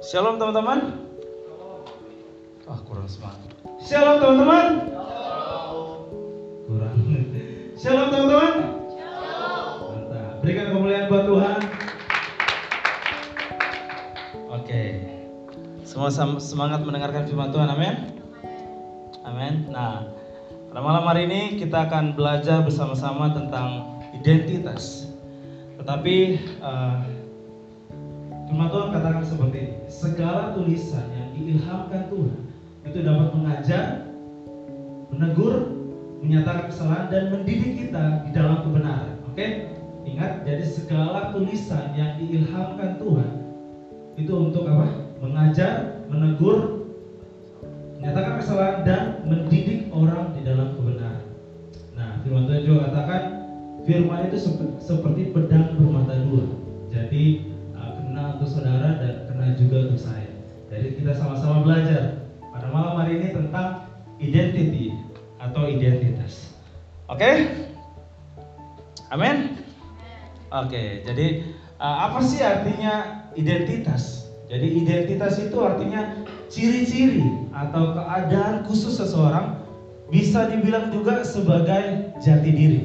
Shalom teman-teman. Ah, kurang semangat. Shalom teman-teman. Kurang. Shalom teman-teman. Mantap. Berikan kemuliaan buat Tuhan. Oke. Semua semangat mendengarkan firman Tuhan. Amin. Amin. Nah, pada malam hari ini kita akan belajar bersama-sama tentang identitas. Tetapi firman Tuhan katakan seperti ini, segala tulisan yang diilhamkan Tuhan itu dapat mengajar, menegur, menyatakan kesalahan dan mendidik kita di dalam kebenaran. Oke? Ingat, jadi segala tulisan yang diilhamkan Tuhan itu untuk apa? Mengajar, menegur, menyatakan kesalahan dan mendidik orang di dalam kebenaran. Nah, firman Tuhan juga katakan firman itu seperti pedang bermata dua. Jadi untuk saudara dan kena juga untuk saya. Jadi kita sama-sama belajar pada malam hari ini tentang identity atau identitas. Oke? Okay? Amin? Oke, okay, jadi apa sih artinya identitas? Jadi identitas itu artinya ciri-ciri atau keadaan khusus seseorang, bisa dibilang juga sebagai jati diri.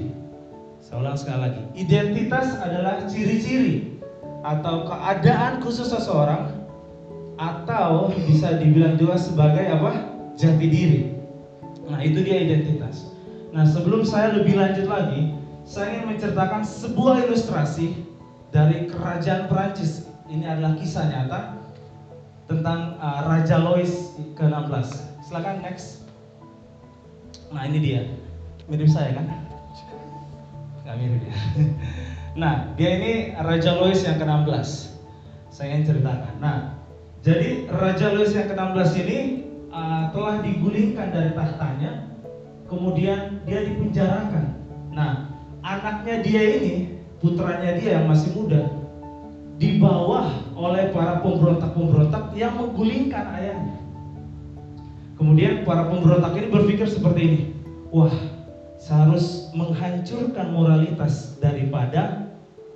Saya ulang sekali lagi, identitas adalah ciri-ciri atau keadaan khusus seseorang, atau bisa dibilang juga sebagai apa? Jati diri. Nah, itu dia identitas. Nah, sebelum saya lebih lanjut lagi, saya ingin menceritakan sebuah ilustrasi dari kerajaan Perancis. Ini adalah kisah nyata tentang Raja Louis ke-16. Silakan next. Nah, ini dia. Mirip saya kan? Gak mirip ya. Nah, dia ini Raja Louis yang ke-16. Saya ingin ceritakan. Nah, jadi Raja Louis yang ke-16 ini telah digulingkan dari tahtanya, kemudian dia dipenjarakan. Nah, anaknya dia ini, putranya dia yang masih muda, dibawa oleh para pemberontak-pemberontak yang menggulingkan ayahnya. Kemudian para pemberontak ini berpikir seperti ini, wah, saya harus menghancurkan moralitas daripada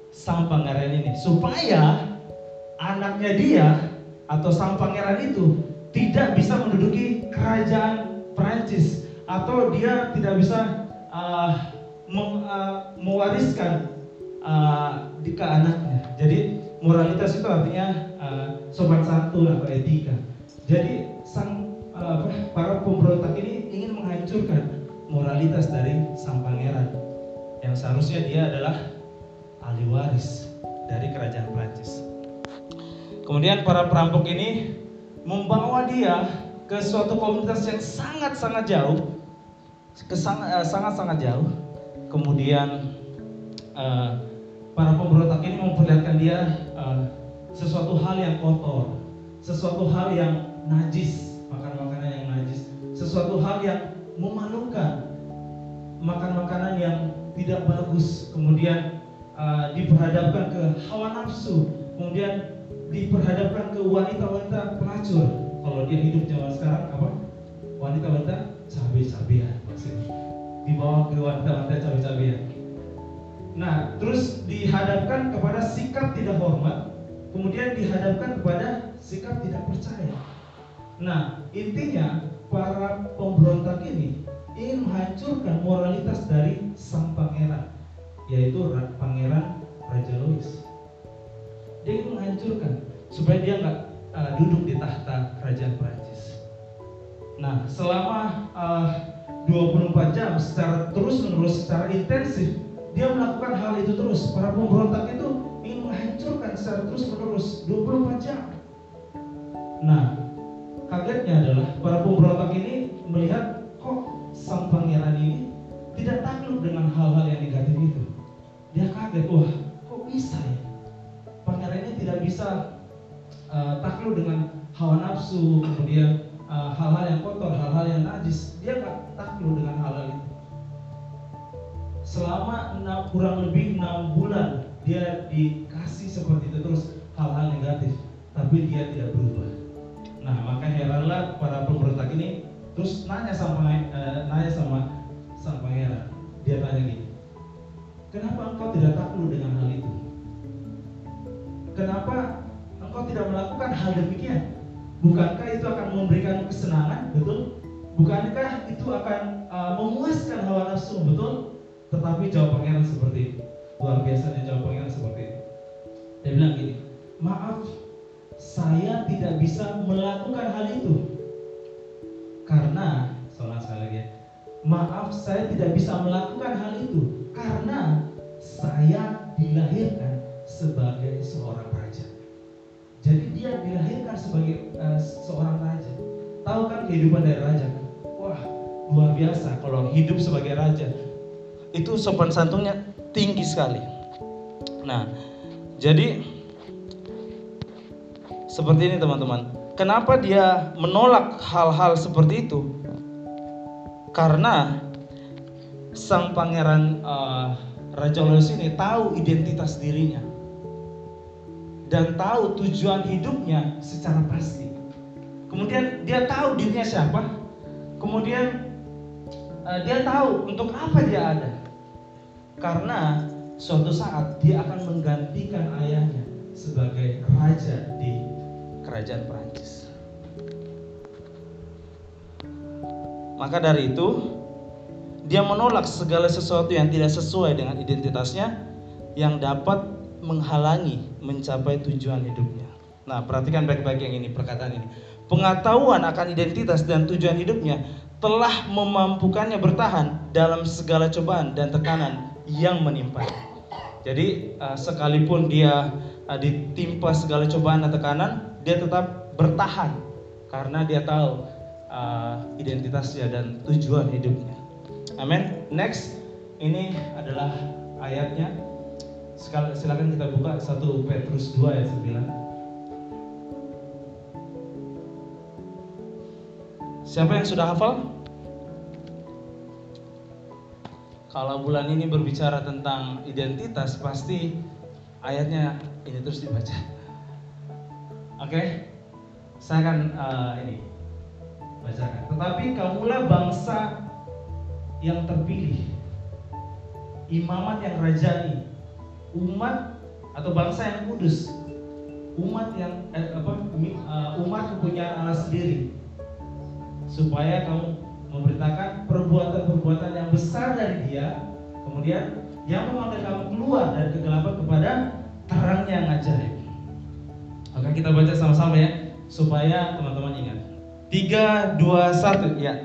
sang pangeran ini supaya anaknya dia atau sang pangeran itu tidak bisa menduduki kerajaan Perancis, atau dia tidak bisa mewariskan ke anaknya. Jadi moralitas itu artinya sopan santun atau etika. Jadi sang para pemberontak ini ingin menghancurkan moralitas dari sang pangeran yang seharusnya dia adalah ahli waris dari kerajaan Prancis. Kemudian para perampok ini membawa dia ke suatu komunitas yang sangat-sangat jauh, sangat-sangat jauh. Kemudian para pemberontak ini memperlihatkan dia sesuatu hal yang kotor, sesuatu hal yang najis, makan-makanan yang najis, sesuatu hal yang memalukan, makan-makanan yang tidak bagus. Kemudian diperhadapkan ke hawa nafsu, kemudian diperhadapkan ke wanita-wanita pelacur. Kalau dia hidup zaman sekarang apa? Wanita-wanita cabe-cabean maksudnya. Dibawa ke wanita-wanita cabe-cabean. Nah, terus dihadapkan kepada sikap tidak hormat, kemudian dihadapkan kepada sikap tidak percaya. Nah, intinya para pemberontak ini ingin menghancurkan moralitas dari sang pangeran, yaitu pangeran Raja Louis. Dia ingin menghancurkan supaya dia nggak duduk di tahta kerajaan Perancis. Nah, selama 24 jam secara terus-menerus, secara intensif dia melakukan hal itu terus. Para pemberontak itu ingin menghancurkan secara terus-menerus 24 jam. Nah, kagetnya adalah para pemberontak ini melihat kok sang pangeran ini tidak takluk dengan hal-hal yang negatif itu. Dia kaget, wah kok bisa ya? Pangerannya tidak bisa takluk dengan hawa nafsu, kemudian hal-hal yang kotor, hal-hal yang najis. Dia nggak takluk dengan hal-hal itu. Selama kurang lebih 6 bulan dia dikasih seperti itu terus hal-hal negatif, tapi dia tidak berubah. Nah, maka heranlah para pemberontak ini, terus nanya sama sang pangeran. Dia tanya gini, kenapa engkau tidak takluk dengan hal itu? Kenapa engkau tidak melakukan hal demikian, bukankah itu akan memberikan kesenangan, betul? Bukankah itu akan memuaskan hawa nafsu, betul? Tetapi jawab pangeran seperti itu. Luar biasanya jawab pangeran seperti itu. Dia bilang gini, maaf, saya tidak bisa melakukan hal itu karena, maaf, saya tidak bisa melakukan hal itu karena saya dilahirkan sebagai seorang raja. Jadi dia dilahirkan sebagai seorang raja. Tahu kan kehidupan dari raja? Wah, luar biasa kalau hidup sebagai raja. Itu sopan santunnya tinggi sekali. Nah, jadi seperti ini teman-teman. Kenapa dia menolak hal-hal seperti itu? Karena sang pangeran Raja Louis ini tahu identitas dirinya dan tahu tujuan hidupnya secara pasti. Kemudian dia tahu dirinya siapa. Kemudian dia tahu untuk apa dia ada. Karena suatu saat dia akan menggantikan ayahnya sebagai raja di kerajaan Perancis. Maka dari itu, dia menolak segala sesuatu yang tidak sesuai dengan identitasnya yang dapat menghalangi mencapai tujuan hidupnya. Nah, perhatikan baik-baik yang ini, perkataan ini. Pengetahuan akan identitas dan tujuan hidupnya telah memampukannya bertahan dalam segala cobaan dan tekanan yang menimpanya. Jadi, sekalipun dia ditimpa segala cobaan dan tekanan, dia tetap bertahan karena dia tahu identitasnya dan tujuan hidupnya. Amin. Next, ini adalah ayatnya. Silakan kita buka 1 Petrus 2 ayat 9. Siapa yang sudah hafal? Kalau bulan ini berbicara tentang identitas, pasti ayatnya ini terus dibaca. Oke, saya akan ini bacakan. Tetapi kamulah bangsa yang terpilih, imamat yang rajani, umat atau bangsa yang kudus, umat kepunyaan Allah sendiri, supaya kamu memberitakan perbuatan-perbuatan yang besar dari Dia, kemudian yang memanggil kamu keluar dari kegelapan kepada terangnya yang ajaib. Maka kita baca sama-sama ya, supaya teman-teman ingat. 3, 2, 1, ya.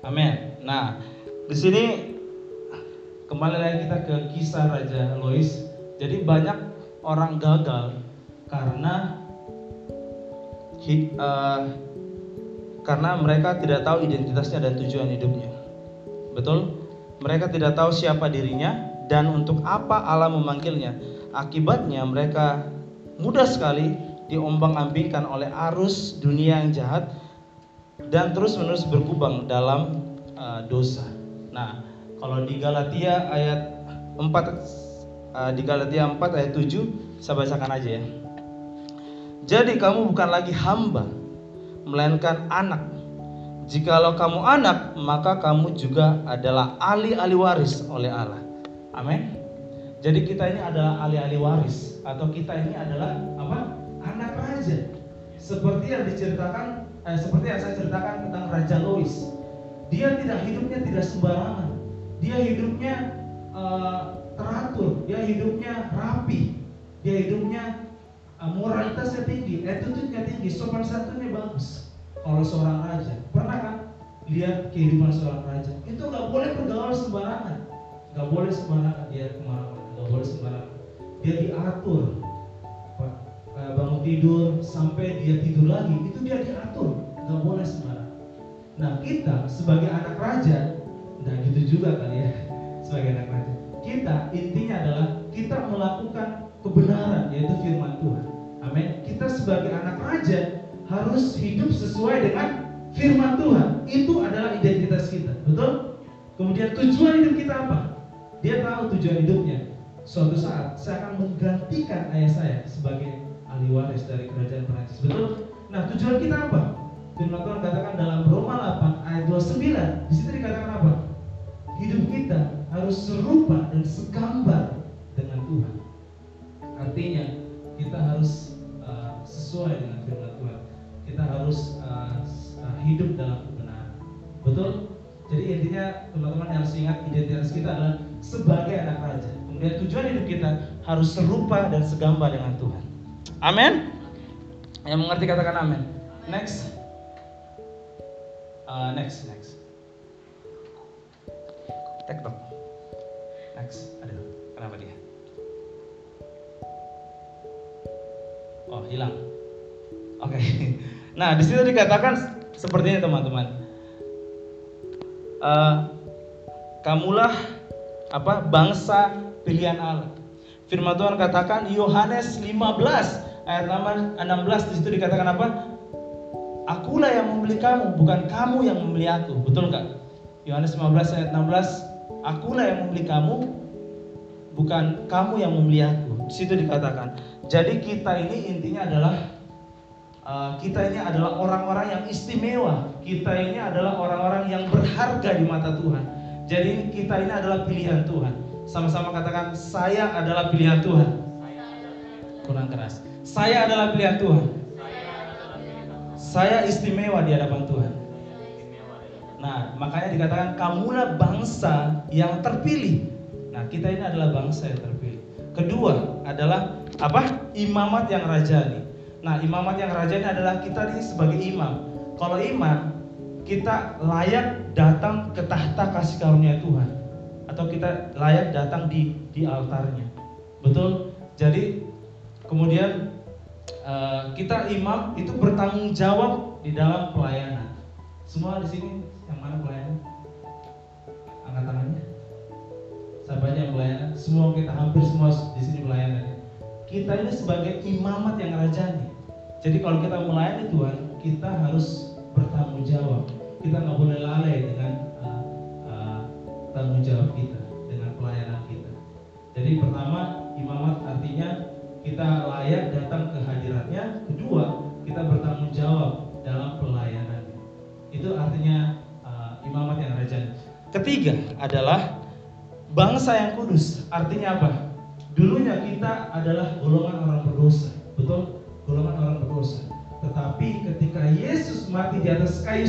Amin. Nah, di sini kembali lagi kita ke kisah Raja Louis. Jadi banyak orang gagal karena mereka tidak tahu identitasnya dan tujuan hidupnya. Betul? Mereka tidak tahu siapa dirinya dan untuk apa Allah memanggilnya. Akibatnya mereka mudah sekali diombang-ambingkan oleh arus dunia yang jahat dan terus-menerus berkubang dalam dosa. Nah, kalau di Galatia ayat 4 di Galatia 4 ayat 7 saya bacakan aja ya. Jadi kamu bukan lagi hamba, melainkan anak. Jikalau kamu anak, maka kamu juga adalah ahli-ahli waris oleh Allah. Amin. Jadi kita ini adalah ahli-ahli waris, atau kita ini adalah apa? Anak raja. Seperti yang diceritakan, seperti yang saya ceritakan tentang Raja Louis. Dia hidupnya tidak sembarangan. Dia hidupnya teratur. Dia hidupnya rapi. Dia hidupnya moralitasnya tinggi, attitude-nya tinggi, sopan santunnya bagus. Kalau seorang raja, pernah kan lihat kehidupan seorang raja? Itu nggak boleh bergaul sembarangan, nggak boleh sembarangan dia kemana-mana, nggak boleh sembarangan. Dia diatur, bangun tidur sampai dia tidur lagi, itu dia diatur, nggak boleh sembarangan. Nah kita sebagai anak raja, nah gitu juga kali ya, sebagai anak raja, kita intinya adalah kita melakukan kebenaran, yaitu firman Tuhan. Amin. Kita sebagai anak raja harus hidup sesuai dengan firman Tuhan. Itu adalah identitas kita, betul? Kemudian tujuan hidup kita apa? Dia tahu tujuan hidupnya. Suatu saat saya akan menggantikan ayah saya sebagai ahli waris dari kerajaan Perancis, betul? Nah, tujuan kita apa? Firman Tuhan katakan dalam Roma 8 ayat 29, di situ dikatakan apa? Hidup kita harus serupa dan segambar dengan Tuhan. Artinya kita harus sesuai dengan firman Tuhan. Kita harus hidup dalam kebenaran, betul? Jadi intinya teman-teman harus ingat identitas kita adalah sebagai anak raja. Kemudian tujuan hidup kita harus serupa dan segambar dengan Tuhan. Amin? Yang mengerti katakan amin. Next. Next. Tektok. Next. Aduh, kenapa dia? Oh, hilang. Oke. Okay. Nah, di situ dikatakan seperti ini teman-teman. Kamulah apa bangsa pilihan Allah. Firman Tuhan katakan Yohanes 15 ayat 16 di situ dikatakan apa? Akulah yang membeli kamu, bukan kamu yang membeli aku. Betul enggak? Yohanes 15 ayat 16, akulah yang membeli kamu, bukan kamu yang membeli aku. Di situ dikatakan. Jadi kita ini intinya adalah kita ini adalah orang-orang yang istimewa. Kita ini adalah orang-orang yang berharga di mata Tuhan. Jadi kita ini adalah pilihan Tuhan. Sama-sama katakan, saya adalah pilihan Tuhan. Kurang keras. Saya adalah pilihan Tuhan. Saya istimewa di hadapan Tuhan. Nah, makanya dikatakan kamulah bangsa yang terpilih. Nah, kita ini adalah bangsa yang terpilih. Kedua adalah apa? Imamat yang rajani. Nah, imamat yang raja ini adalah kita ini sebagai imam. Kalau imam, kita layak datang ke tahta kasih karunia Tuhan, atau kita layak datang di altarnya. Betul? Jadi kemudian kita imam itu bertanggung jawab di dalam pelayanan. Semua di sini yang mana pelayanan? Angkat tangannya. Siapa aja yang pelayanan? Semua kita hampir semua di sini pelayanan. Kita ini sebagai imamat yang rajani. Jadi kalau kita melayani Tuhan, kita harus bertanggung jawab. Kita nggak boleh lalai dengan tanggung jawab kita, dengan pelayanan kita. Jadi pertama, imamat artinya kita layak datang ke hadiratnya. Kedua, kita bertanggung jawab dalam pelayanan. Itu artinya imamat yang rajani. Ketiga adalah bangsa yang kudus. Artinya apa? Dulunya kita adalah golongan orang berdosa, betul? Golongan orang berdosa. Tetapi ketika Yesus mati di atas kayu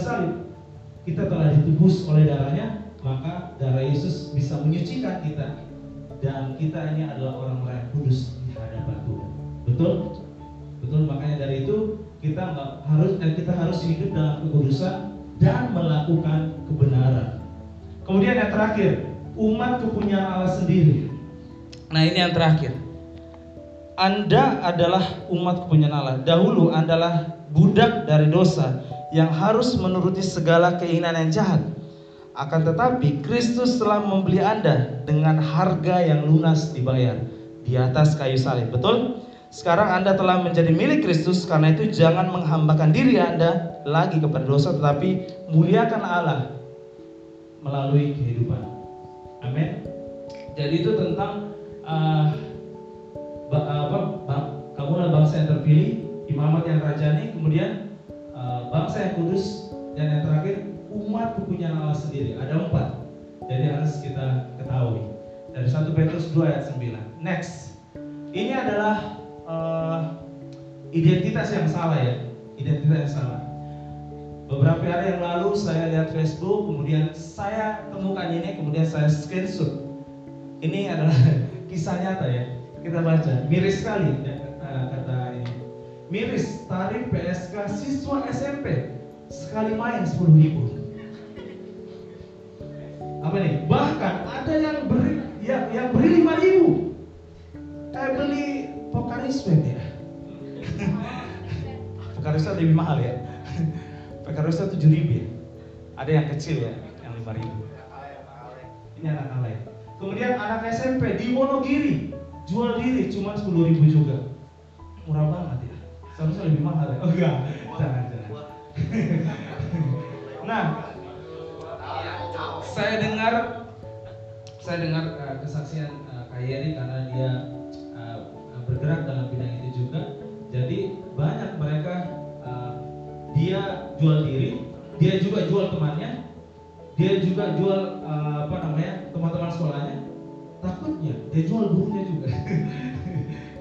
salib, kita telah ditebus oleh darahnya, maka darah Yesus bisa menyucikan kita, dan kita ini adalah orang-orang yang kudus di hadapan Tuhan. Betul? Betul, makanya dari itu kita harus hidup dalam kekudusan dan melakukan kebenaran. Kemudian yang terakhir, umat kepunyaan Allah sendiri. Nah, ini yang terakhir. Anda adalah umat kepunyaan Allah. Dahulu Anda adalah budak dari dosa yang harus menuruti segala keinginan yang jahat. Akan tetapi Kristus telah membeli Anda dengan harga yang lunas dibayar di atas kayu salib. Betul? Sekarang Anda telah menjadi milik Kristus. Karena itu jangan menghambakan diri Anda lagi kepada dosa, tetapi muliakan Allah melalui kehidupan. Amin. Jadi itu tentang kamulah bangsa yang terpilih, imamat yang rajani, kemudian bangsa yang kudus, dan yang terakhir umat kepunyaan Allah sendiri. Ada 4. Jadi harus kita ketahui dari 1 Petrus 2 ayat 9. Next. Ini adalah identitas yang salah ya. Identitas yang salah. Beberapa hari yang lalu saya lihat Facebook, kemudian saya temukan ini, kemudian saya screenshot. Ini adalah kisah nyata ya. Kita baca, miris sekali kata ini. Miris, tarif PSK siswa SMP sekali main 10.000. Apa nih? Bahkan ada yang beri 5.000. Kayak beli pokariswet ya. Pokariswet lebih mahal ya. Pokariswet 7.000 ya. Ada yang kecil ya, yang 5.000. Ini anak-anak lain. Kemudian anak SMP di Wonogiri jual diri cuma 10.000 juga. Murah banget ya. Seharusnya lebih mahal ya. Oh enggak. Jangan. Nah, saya dengar kesaksian Kak Yeri, karena dia bergerak dalam bidang itu juga. Jadi banyak mereka dia jual diri, dia juga jual temannya, dia juga jual teman-teman sekolahnya. Takutnya dia jual gurunya juga.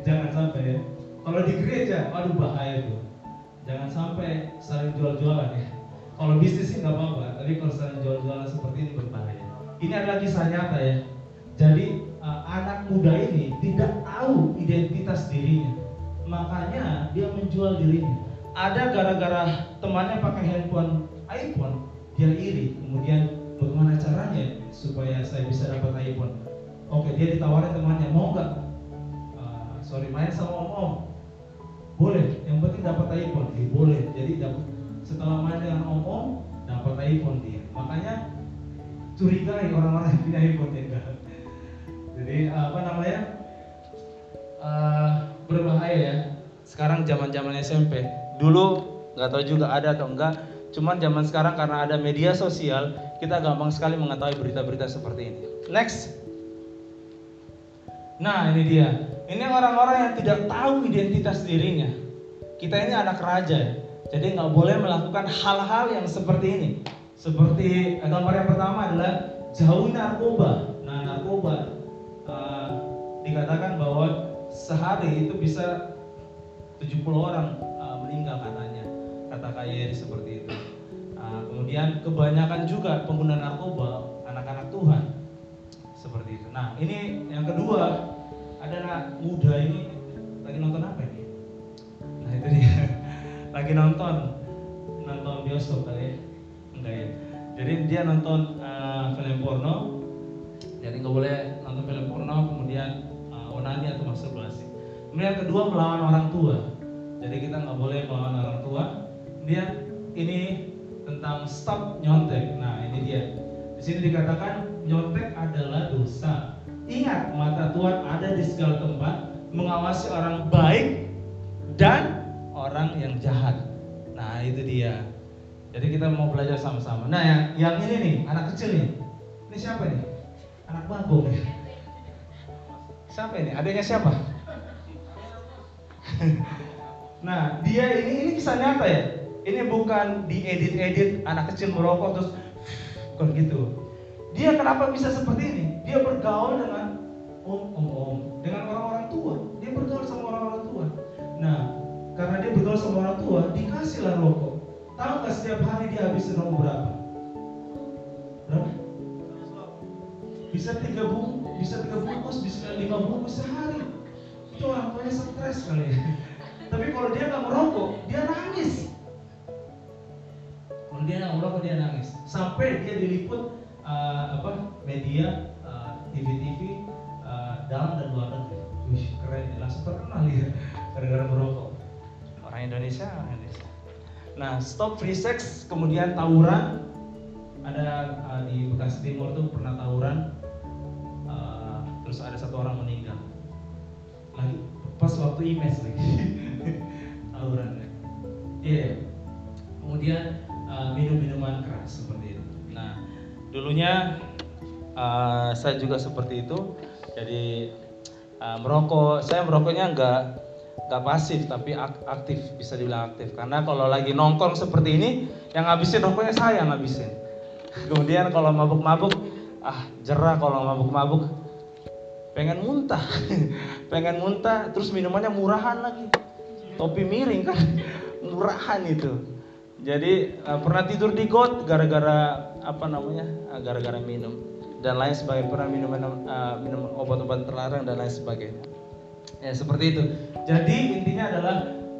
Jangan sampai ya. Kalau di gereja, aduh bahaya tuh. Jangan sampai saling jual-jualan ya. Kalau bisnis sih nggak apa-apa, tapi kalau saling jual-jualan seperti ini berbahaya. Ini adalah kisah nyata ya. Jadi anak muda ini tidak tahu identitas dirinya, makanya dia menjual dirinya. Ada gara-gara temannya pakai iPhone, dia iri. Kemudian bagaimana caranya supaya saya bisa dapat iPhone? Oke, dia ditawarin temannya, mau nggak? Sorry, main sama om. Boleh, yang penting dapat iPhone. Boleh, jadi setelah main dengan om dapat iPhone dia. Makanya curigai orang-orang yang punya iPhone ya. Jadi berbahaya ya. Sekarang zaman-zaman SMP. Dulu nggak tahu juga ada atau enggak. Cuman zaman sekarang karena ada media sosial, kita gampang sekali mengetahui berita-berita seperti ini. Next. Nah, ini dia. Ini orang-orang yang tidak tahu identitas dirinya. Kita ini anak raja, jadi nggak boleh melakukan hal-hal yang seperti ini. Seperti gambar yang pertama adalah jauhi narkoba. Nah, narkoba dikatakan bahwa sehari itu bisa 70 orang meninggal katanya. Kata Kayeri seperti itu. Kemudian kebanyakan juga pengguna narkoba anak-anak Tuhan seperti itu. Nah, ini yang kedua. Ada anak muda ini lagi nonton apa ini? Nah itu dia, lagi nonton bioskop kali ya? Enggak ya. Jadi dia nonton film porno. Jadi nggak boleh nonton film porno, kemudian onani atau masturbasi. Kemudian yang kedua, melawan orang tua. Jadi kita nggak boleh melawan orang tua. Kemudian ini tentang stop nyontek. Nah ini dia. Di sini dikatakan nyontek adalah dosa. Ingat, mata Tuhan ada di segala tempat, mengawasi orang baik dan orang yang jahat. Nah, itu dia. Jadi kita mau belajar sama-sama. Nah, yang ini nih, anak kecil nih. Ini siapa nih? Anak bagong nih. Siapa ini? Adanya siapa? Nah, dia ini kisah nyata ya. Ini bukan diedit-edit anak kecil merokok terus bukan gitu. Dia kenapa bisa seperti ini? Dia bergaul dengan om, dengan orang-orang tua. Dia bergaul sama orang-orang tua. Nah, karena dia bergaul sama orang tua, dikasihlah rokok. Tahu nggak setiap hari dia habisin rokok berapa? Bisa 3 bungkus, bisa 3 bungkus, bisa 5 bungkus sehari. Itu orang tuanya stres kali ya. Tapi kalau dia nggak merokok, dia nangis. Kalau dia nggak merokok, dia nangis. Sampai dia diliput media. TV dalam dan luar negeri. Wih, keren ya, langsung terkenal ya gara-gara merokok. Orang Indonesia. Nah, stop free sex, kemudian tawuran. Ada di Bekasi Timur tuh pernah tawuran, terus ada 1 orang meninggal. Lagi pas waktu IMES lagi. Tawuran. Iya. Kemudian minum-minuman keras seperti itu. Nah, dulunya saya juga seperti itu. Jadi merokok, saya merokoknya nggak pasif tapi aktif, bisa dibilang aktif. Karena kalau lagi nongkrong seperti ini, yang ngabisin rokoknya saya yang ngabisin. Kemudian kalau mabuk-mabuk, jerah kalau mabuk-mabuk, pengen muntah. Terus minumannya murahan lagi, topi miring kan, murahan itu. Jadi pernah tidur di got gara-gara gara-gara minum dan lain sebagainya, pernah minum obat-obat terlarang dan lain sebagainya. Ya seperti itu. Jadi intinya adalah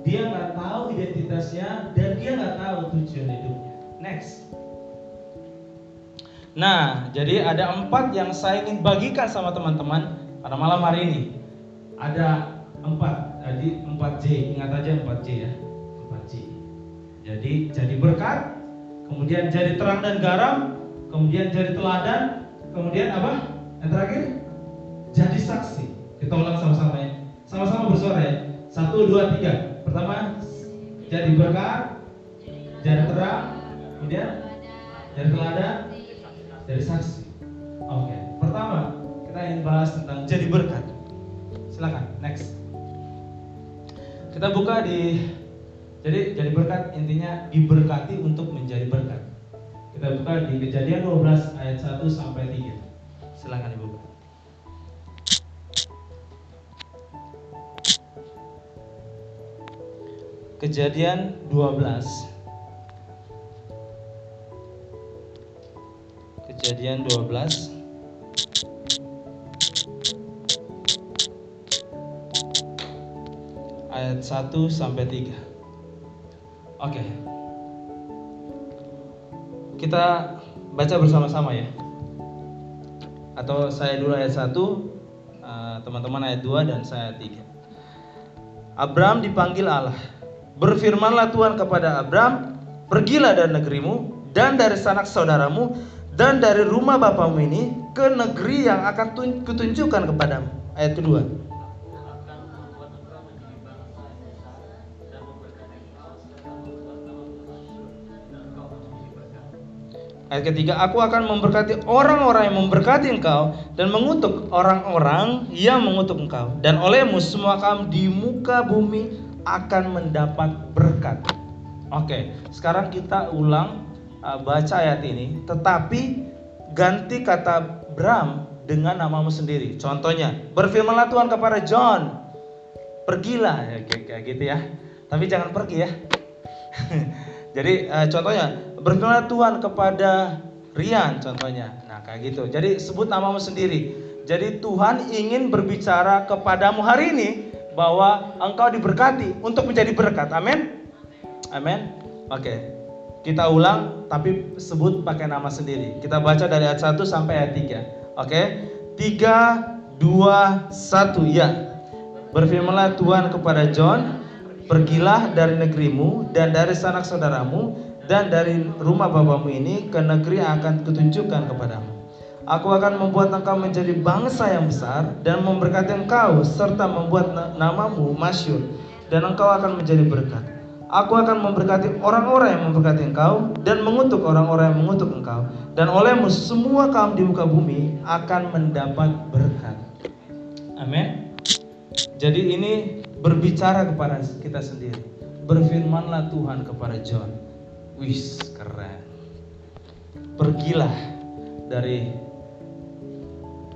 dia nggak tahu identitasnya dan dia nggak tahu tujuan hidupnya. Next. Nah, jadi ada 4 yang saya ingin bagikan sama teman-teman pada malam hari ini. Ada 4. Jadi 4J, ingat aja 4J ya. 4J. Jadi berkat, kemudian jadi terang dan garam, kemudian jadi teladan. Kemudian apa? Yang terakhir, jadi saksi. Kita ulang sama-sama ya. Sama-sama bersuara ya. 1, 2, 3. Pertama, jadi berkat, jadi terang, kemudian jadi teladan, jadi saksi. Oke. Pertama, kita ingin bahas tentang jadi berkat. Silakan, next. Kita buka di jadi berkat, intinya diberkati untuk menjadi berkat. Kita buka di Kejadian 12 ayat 1 sampai 3. Silakan dibuka. Kejadian 12. Kejadian 12. Ayat 1 sampai 3. Oke. Kita baca bersama-sama ya. Atau saya dulu ayat 1, teman-teman ayat 2 dan saya ayat 3. Abram dipanggil Allah. Berfirmanlah Tuhan kepada Abram, pergilah dari negerimu dan dari sanak saudaramu dan dari rumah bapamu ini ke negeri yang akan kutunjukkan kepadamu. Ayat kedua. Ayat ketiga, aku akan memberkati orang-orang yang memberkati engkau dan mengutuk orang-orang yang mengutuk engkau, dan olehmu semua kaum di muka bumi akan mendapat berkat. Oke, sekarang kita ulang baca ayat ini, tetapi ganti kata Bram dengan namamu sendiri. Contohnya, berfirmanlah Tuhan kepada John, pergilah, kayak gitu ya. Tapi jangan pergi ya. Jadi contohnya, berfirmanlah Tuhan kepada Rian contohnya. Nah, kayak gitu. Jadi sebut namamu sendiri. Jadi Tuhan ingin berbicara kepadamu hari ini bahwa engkau diberkati untuk menjadi berkat. Amin. Amin. Oke. Kita ulang tapi sebut pakai nama sendiri. Kita baca dari ayat 1 sampai ayat 3. Oke. 3 2 1 ya. Berfirmanlah Tuhan kepada John, pergilah dari negerimu dan dari sanak saudaramu dan dari rumah bapamu ini ke negeri yang akan kutunjukkan kepadamu. Aku akan membuat engkau menjadi bangsa yang besar dan memberkati engkau serta membuat namamu masyhur dan engkau akan menjadi berkat. Aku akan memberkati orang-orang yang memberkati engkau dan mengutuk orang-orang yang mengutuk engkau, dan olehmu semua kaum di muka bumi akan mendapat berkat. Amin. Jadi ini berbicara kepada kita sendiri. Berfirmanlah Tuhan kepada John. Wis, keren. Pergilah dari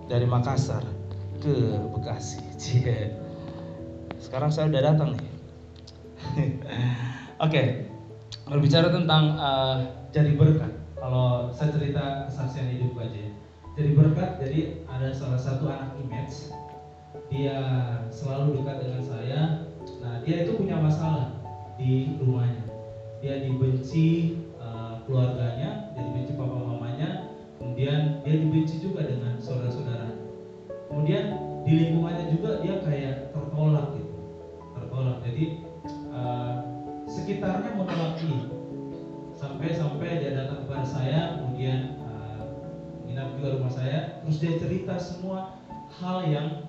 Makassar ke Bekasi. Cie. Sekarang saya udah datang nih. Oke. Berbicara tentang jadi berkat. Kalau saya cerita kesaksian hidup aja. Jadi berkat, jadi ada salah satu anak image, dia selalu dekat dengan saya. Nah, dia itu punya masalah di rumahnya. Dia dibenci keluarganya, dia dibenci papa mamanya, kemudian dia dibenci juga dengan saudara-saudara. Kemudian di lingkungannya juga dia kayak tertolak gitu, tertolak. Jadi sekitarnya menolaki, sampai dia datang kepada saya, kemudian nginap juga rumah saya. Terus dia cerita semua hal yang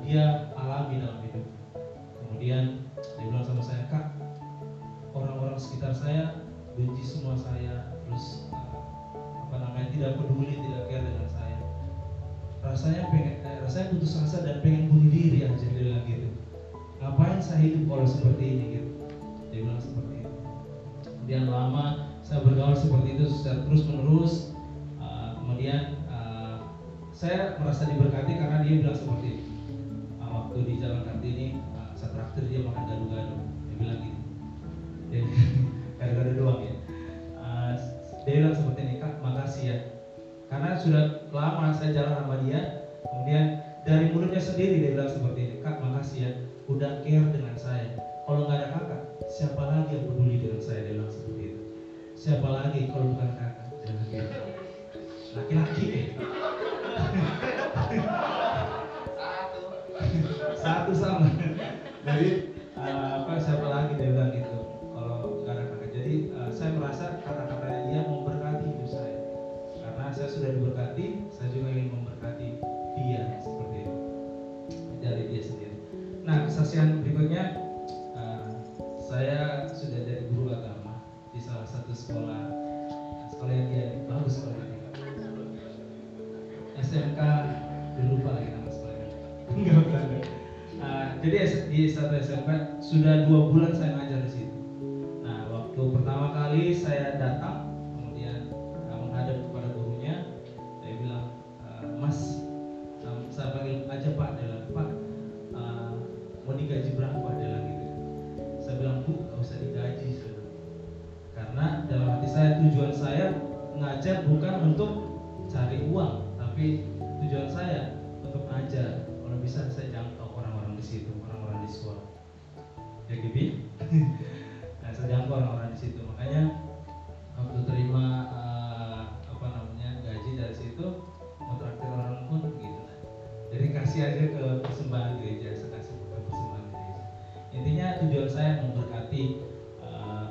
dia alami dalam hidup. Kemudian dia bilang sama saya, Kak, orang-orang sekitar saya benci semua saya, terus tidak peduli, tidak care dengan saya. Rasanya putus asa dan pengen bunuh diri aja, dia bilang gitu. Ngapain saya hidup kalau seperti ini gitu? Dia bilang seperti itu. Kemudian lama saya bergaul seperti itu secara terus menerus. Kemudian saya merasa diberkati karena dia bilang seperti itu. Waktu di Jalan Kartini saya traktir dia makan gado-gado. Dia bilang gitu. Dia gado-gado doang ya. Dia bilang seperti ini, Kak, makasih ya. Karena sudah lama saya jalan sama dia. Kemudian dari mulutnya sendiri dia bilang seperti ini, Kak, makasih ya, udah care dengan saya. Kalau nggak ada kakak, siapa lagi yang peduli dengan saya? Dia bilang seperti itu. Siapa lagi kalau bukan kakak? Laki-laki. Satu sama. Jadi siapa lagi dia bilang gitu kalau nggak ada kakak. Jadi saya merasa kata-kata dia memberkati hidup saya. Karena saya sudah diberkati, saya juga ingin memberkati dia seperti itu, dari dia sendiri. Nah, kesaksian berikutnya, saya sudah jadi guru agama di salah satu sekolah yang dia bagus, sekolah ini SMK, lupa lagi nama sekolahnya. Jadi SD, 1 SMP, sudah 2 bulan saya ngajar di situ. Nah, waktu pertama kali saya datang, kemudian menghadap kepada gurunya, saya bilang, Mas, saya panggil aja Pak, dia bilang, Pak, mau digaji berapa? Dia bilang gitu. Saya bilang, Bu, gak usah digaji, sudah. Karena dalam hati saya, tujuan saya ngajar bukan untuk cari uang, tapi tujuan saya untuk ngajar. Kalau bisa saya jangkau orang-orang di situ, orang-orang di sekolah. Ya gitu. Nah, saya jangkau orang-orang di situ. Makanya waktu terima gaji dari situ, mau traktir orang pun gitu. Jadi kasih aja ke persembahan gereja, saya kasih ke persembahan gereja. Intinya tujuan saya memberkati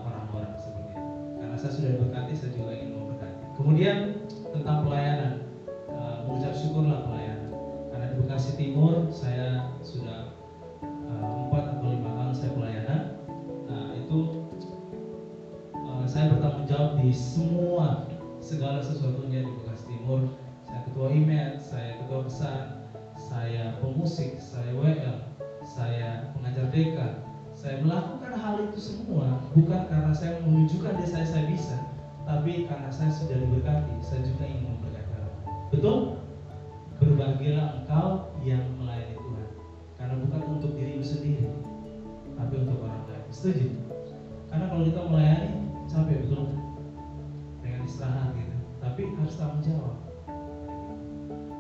orang-orang seperti itu. Karena saya sudah berkati, saya juga ingin memberkati. Kemudian tentang pelayanan, mengucap syukurlah pelayanan. Karena di Bekasi Timur saya sudah 4 atau 5 tahun saya pelayanan. Nah itu saya bertanggung jawab di semua segala sesuatunya di Bekasi Timur. Saya ketua IMET, saya ketua pesan, saya pemusik, saya WL, saya pengajar TK. Saya melakukan hal itu semua bukan karena saya menunjukkan diri saya bisa, tapi karena saya sudah diberkati, saya juga ingin memberkati orang. Betul? Berbahagialah engkau yang melayani Tuhan, karena bukan untuk dirimu sendiri, tapi untuk orang lain. Setuju? Karena kalau kita melayani, capek betul dengan istirahat gitu, tapi harus tanggung jawab.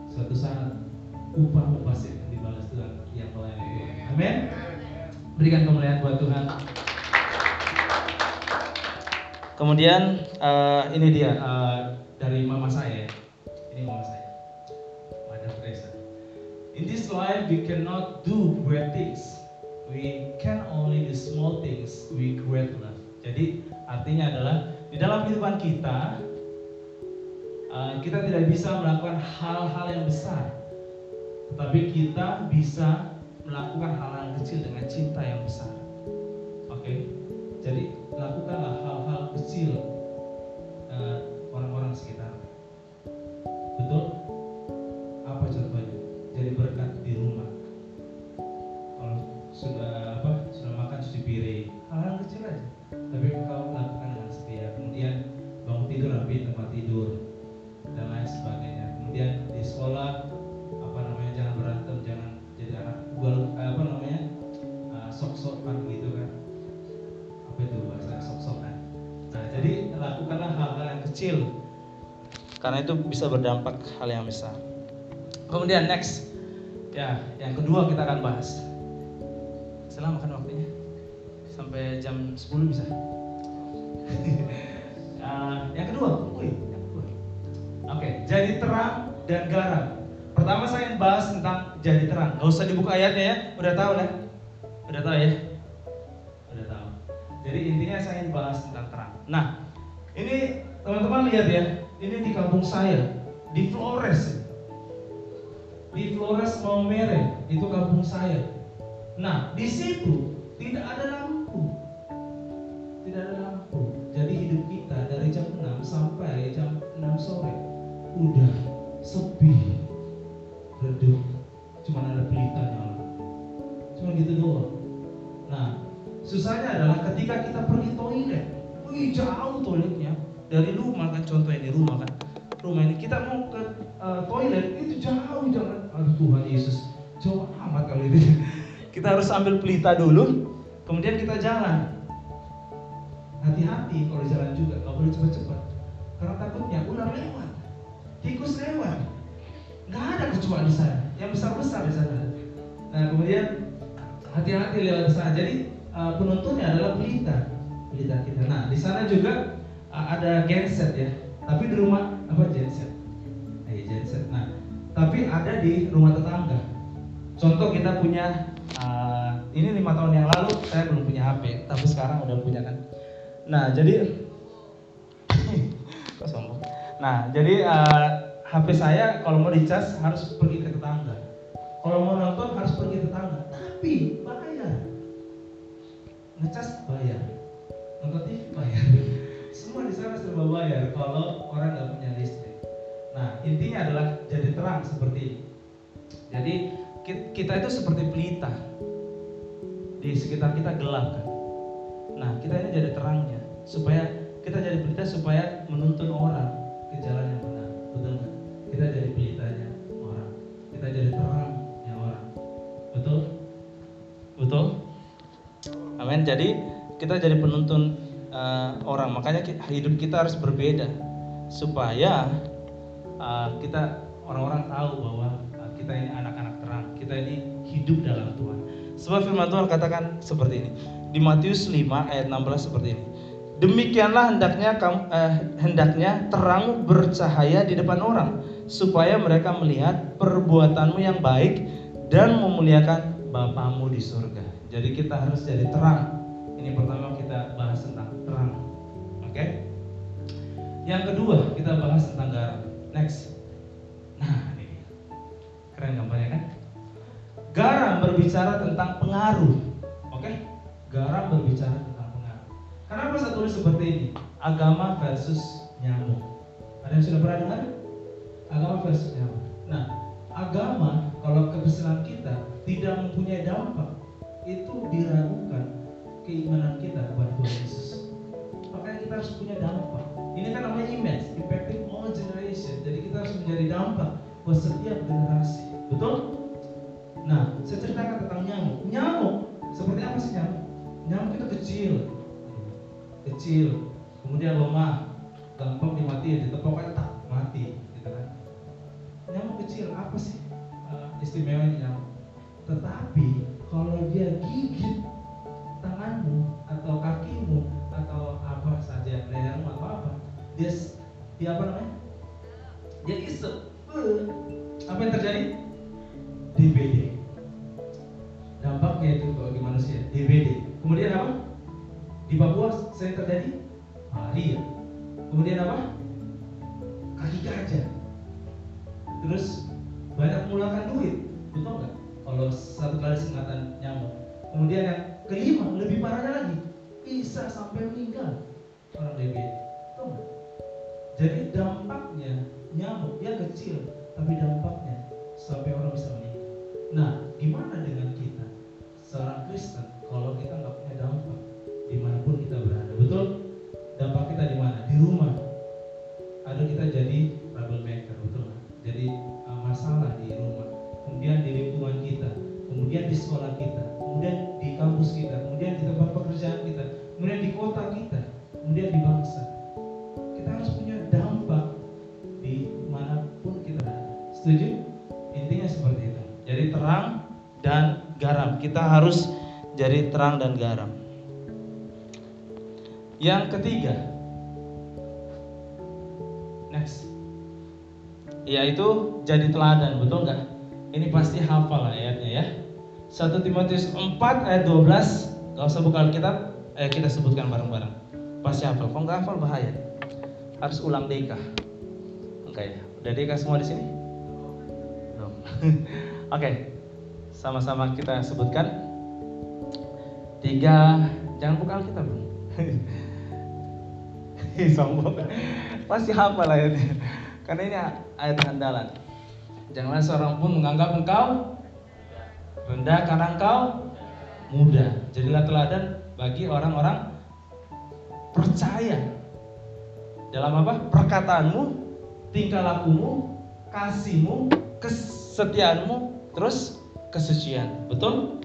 Suatu saat upahmu pasti akan dibalas Tuhan yang melayani Tuhan. Amin. Berikan kemuliaan buat Tuhan. Kemudian ini dia dari mama saya. Ini mama saya. Mother Teresa. In this life we cannot do great things. We can only do small things with great love. Jadi artinya adalah di dalam kehidupan kita, kita tidak bisa melakukan hal-hal yang besar, tetapi kita bisa melakukan hal-hal kecil dengan cinta yang besar. Oke? Jadi lakukanlah hal-hal kecil orang-orang sekitar. Betul? Apa contohnya? Jadi berkat di rumah. Kalau sudah sudah makan cuci piring, hal-hal kecil aja. Tapi kalau lakukan dengan setia, kemudian bangun tidur rapi tempat tidur dan lain sebagainya. Kemudian di sekolah jangan berantem, jangan jadi anak sok-sokan gitu kan. Apa itu bahasa sok-sokan? Nah, jadi lakukanlah hal-hal yang kecil karena itu bisa berdampak hal yang besar. Kemudian next, ya yang kedua kita akan bahas. Selama kan waktunya sampai jam 10 bisa. Yang kedua, Oke, jadi terang dan garam. Pertama saya ingin bahas tentang jadi terang. Gak usah dibuka ayatnya ya, udah tahu lah. Udah tahu ya, udah tahu. Jadi intinya saya ingin bahas tentang terang. Nah, ini teman-teman lihat ya, ini di kampung saya, di Flores. Di Flores Maumere, itu kampung saya. Nah, di situ tidak ada lampu. Tidak ada lampu. Jadi hidup kita dari jam 6 sampai jam 6 sore udah sepi, redup. Cuma ada pelita nyala. Cuma gitu doang. Nah, susahnya adalah ketika kita pergi toilet. Wih, jauh toiletnya. Dari rumah kan, contohnya di rumah kan. Rumah ini kita mau ke toilet itu jauh, jangan. Aduh Tuhan Yesus, jauh amat kali ini. Kita harus ambil pelita dulu, kemudian kita jalan. Hati-hati kalau jalan juga, nggak boleh cepat-cepat. Karena takutnya ular lewat, tikus lewat. Nggak ada kecoa di sana, yang besar-besar di sana. Nah kemudian hati-hati lewat sana. Jadi penuntunnya adalah pelita, pelita kita. Nah di sana juga ada genset ya. Tapi di rumah genset. Nah, tapi ada di rumah tetangga. Contoh kita punya ini 5 tahun yang lalu saya belum punya HP, tapi sekarang udah punya kan. Nah, jadi kok sombong. Nah, jadi HP saya kalau mau dicas harus pergi ke tetangga. Kalau mau nonton harus pergi ke tetangga. Tapi bayar. Ngecas bayar. Nonton TV bayar. Semua di sana serba bayar kalau orang nggak punya listrik. Nah intinya adalah jadi terang seperti ini. Jadi kita itu seperti pelita. di sekitar kita gelap kan. Nah, kita ini jadi terangnya, supaya kita jadi pelita supaya menuntun orang ke jalan yang benar, betul nggak? Kita jadi pelitanya orang, kita jadi terangnya orang, betul, betul. Amin. Jadi kita jadi penuntun orang, makanya hidup kita harus berbeda supaya kita orang-orang tahu bahwa kita ini anak-anak terang, kita ini hidup dalam Tuhan. Sebab firman Tuhan katakan seperti ini. Di Matius 5 ayat 16 seperti ini. Demikianlah hendaknya hendaknya terang bercahaya di depan orang, supaya mereka melihat perbuatanmu yang baik dan memuliakan Bapamu di surga. Jadi kita harus jadi terang. Ini pertama kita bahas tentang terang. Oke? Yang kedua kita bahas tentang garam. Next. Nah, ini keren gambarnya kan? Garam berbicara tentang pengaruh. Oke? Garam berbicara tentang pengaruh. Kenapa saya tulis seperti ini? Agama versus nyamuk. Ada yang sudah pernah dengar? Agama versus nyamuk. Nah, agama kalau kebersihan kita tidak mempunyai dampak, itu diragukan keimanan kita kepada Tuhan Yesus. Makanya kita harus punya dampak. Ini kan namanya image, impacting all generation. Jadi kita harus menjadi dampak buat setiap generasi. Betul? Nah, saya ceritakan tentang nyamuk. Nyamuk, seperti apa sih nyamuk? Nyamuk itu kecil, kemudian lemah, gampang dimatiin, ditepokkan tak mati, gitu kan? Nyamuk kecil apa sih istimewanya nyamuk? Tetapi kalau dia gigit tanganmu atau kakimu atau apa saja, lehermu atau apa, dia apa namanya? Dia isep. Apa yang terjadi? DBD. Dampaknya itu bagi manusia, DBD. Kemudian apa? Di Papua sering terjadi malaria. Kemudian apa? Kaki gajah. Terus banyak mulakan duit, betul nggak? Kalau satu kali sengatan nyamuk. Kemudian yang kelima lebih parahnya lagi, bisa sampai meninggal orang DBD, betul nggak? Jadi dampaknya nyamuk yang kecil, tapi dampaknya sampai orang bisa meninggal. Nah, gimana dengan kita seorang Kristen kalau kita nggak punya dampak dimanapun kita berada, betul? Dampak kita di mana? Di rumah. Ada kita jadi troublemaker, betul nggak? Jadi masalah di rumah, kemudian di lingkungan kita, kemudian di sekolah kita, kemudian di kampus kita, kemudian di tempat pekerjaan kita, kemudian di kota kita, kemudian di bangsa. Kita harus punya dampak dimanapun kita berada. Setuju? Intinya seperti itu. Jadi terang dan garam. Kita harus jadi terang dan garam. Yang ketiga, next, yaitu jadi teladan, betul nggak? Ini pasti hafal ayatnya ya. 1 Timotius 4 ayat 12. Gak usah buka Alkitab, kita sebutkan bareng-bareng. Pasti hafal. Kalau nggak hafal bahaya. Harus ulang DK. Oke, ya. Udah DK semua di sini? Belum. Oke. Sama-sama kita sebutkan. 3, jangan buka Alkitab dulu. Sombong. Pasti hafal ayatnya. Karena ini ayat andalan. Janganlah seorang pun menganggap engkau rendah karena engkau muda. Jadilah teladan bagi orang-orang percaya. Dalam apa? Perkataanmu, tingkah lakumu, kasihmu, kesetiaanmu, terus kesucian. Betul?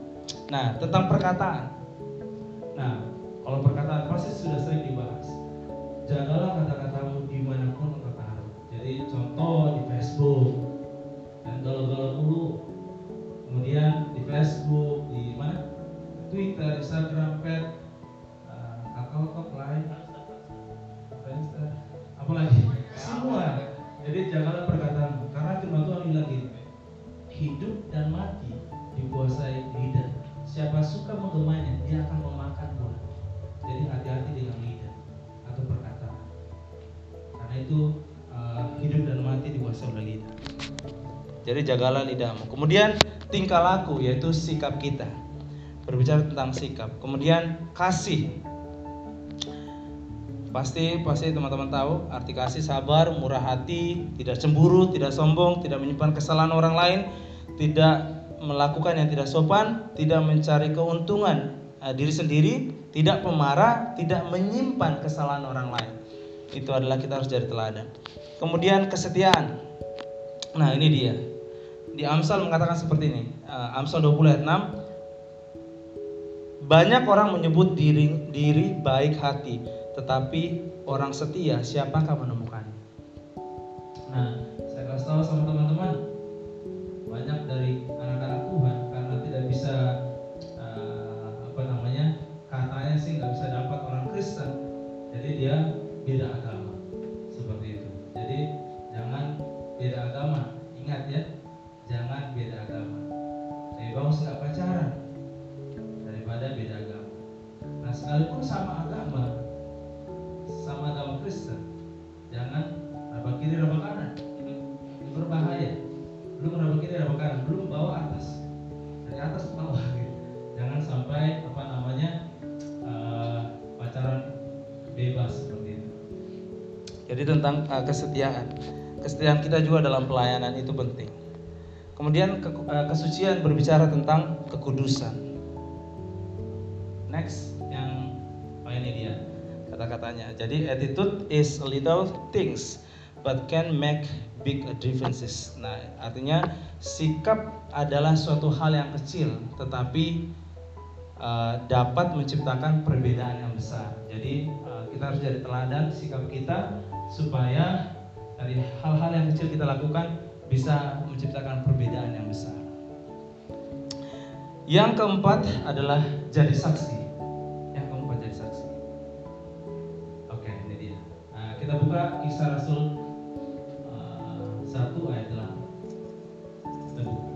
Nah, tentang perkataan. Nah, kalau perkataan pasti sudah sering dibahas. Jagalah kata-katamu dimanapun engkau taruh. Jadi contoh di Facebook, dan galau-galau dulu, kemudian di Facebook, di mana? Twitter, Instagram, Pet, Kakao, Line, Insta, apalagi semua. Jadi jagalah perkataanmu, karena firman Tuhan bilang gini, hidup dan mati dikuasai lidah. Siapa suka menggemanya, dia akan memakan buah. Jadi hati-hati dengan lidah atau perkataan. Karena itu hidup dan mati dikuasai oleh lidah. Jadi jagalah lidahmu. Kemudian tingkah laku, yaitu sikap kita. Berbicara tentang sikap. Kemudian kasih. Pasti teman-teman tahu arti kasih, sabar, murah hati, tidak cemburu, tidak sombong, tidak menyimpan kesalahan orang lain, tidak melakukan yang tidak sopan, tidak mencari keuntungan diri sendiri, tidak pemarah, tidak menyimpan kesalahan orang lain. Itu adalah kita harus jadi teladan. Kemudian kesetiaan. Nah, ini dia. Di Amsal mengatakan seperti ini. Amsal 20 ayat 6. Banyak orang menyebut diri baik hati, tetapi orang setia siapakah menemukannya? Nah, saya kasih tahu sama teman-teman, banyak dari anak-anak Tuhan karena tidak bisa katanya sih nggak bisa dapat orang Kristen, jadi dia beda agama seperti itu. Jadi jangan beda agama, ingat ya, jangan beda agama. Lebih bagus nggak pacaran daripada beda agama. Nah, sekalipun sama agama Kristen, jangan raba kiri raba kanan, berbahaya. Belum raba kiri raba kanan, belum bawa atas, dari atas ke bawah gitu. Jangan sampai pacaran bebas seperti itu. Jadi tentang kesetiaan kita juga dalam pelayanan itu penting. Kemudian kesucian berbicara tentang kekudusan. Next, yang ini dia kata-katanya. Jadi attitude is little things but can make big differences. Nah, artinya sikap adalah suatu hal yang kecil tetapi dapat menciptakan perbedaan yang besar. Jadi kita harus jadi teladan sikap kita supaya dari hal-hal yang kecil kita lakukan bisa menciptakan perbedaan yang besar. Yang keempat adalah jadi saksi. Oke, ini dia. Nah, kita buka Kisah Rasul 1 ayat 8. Kita buka.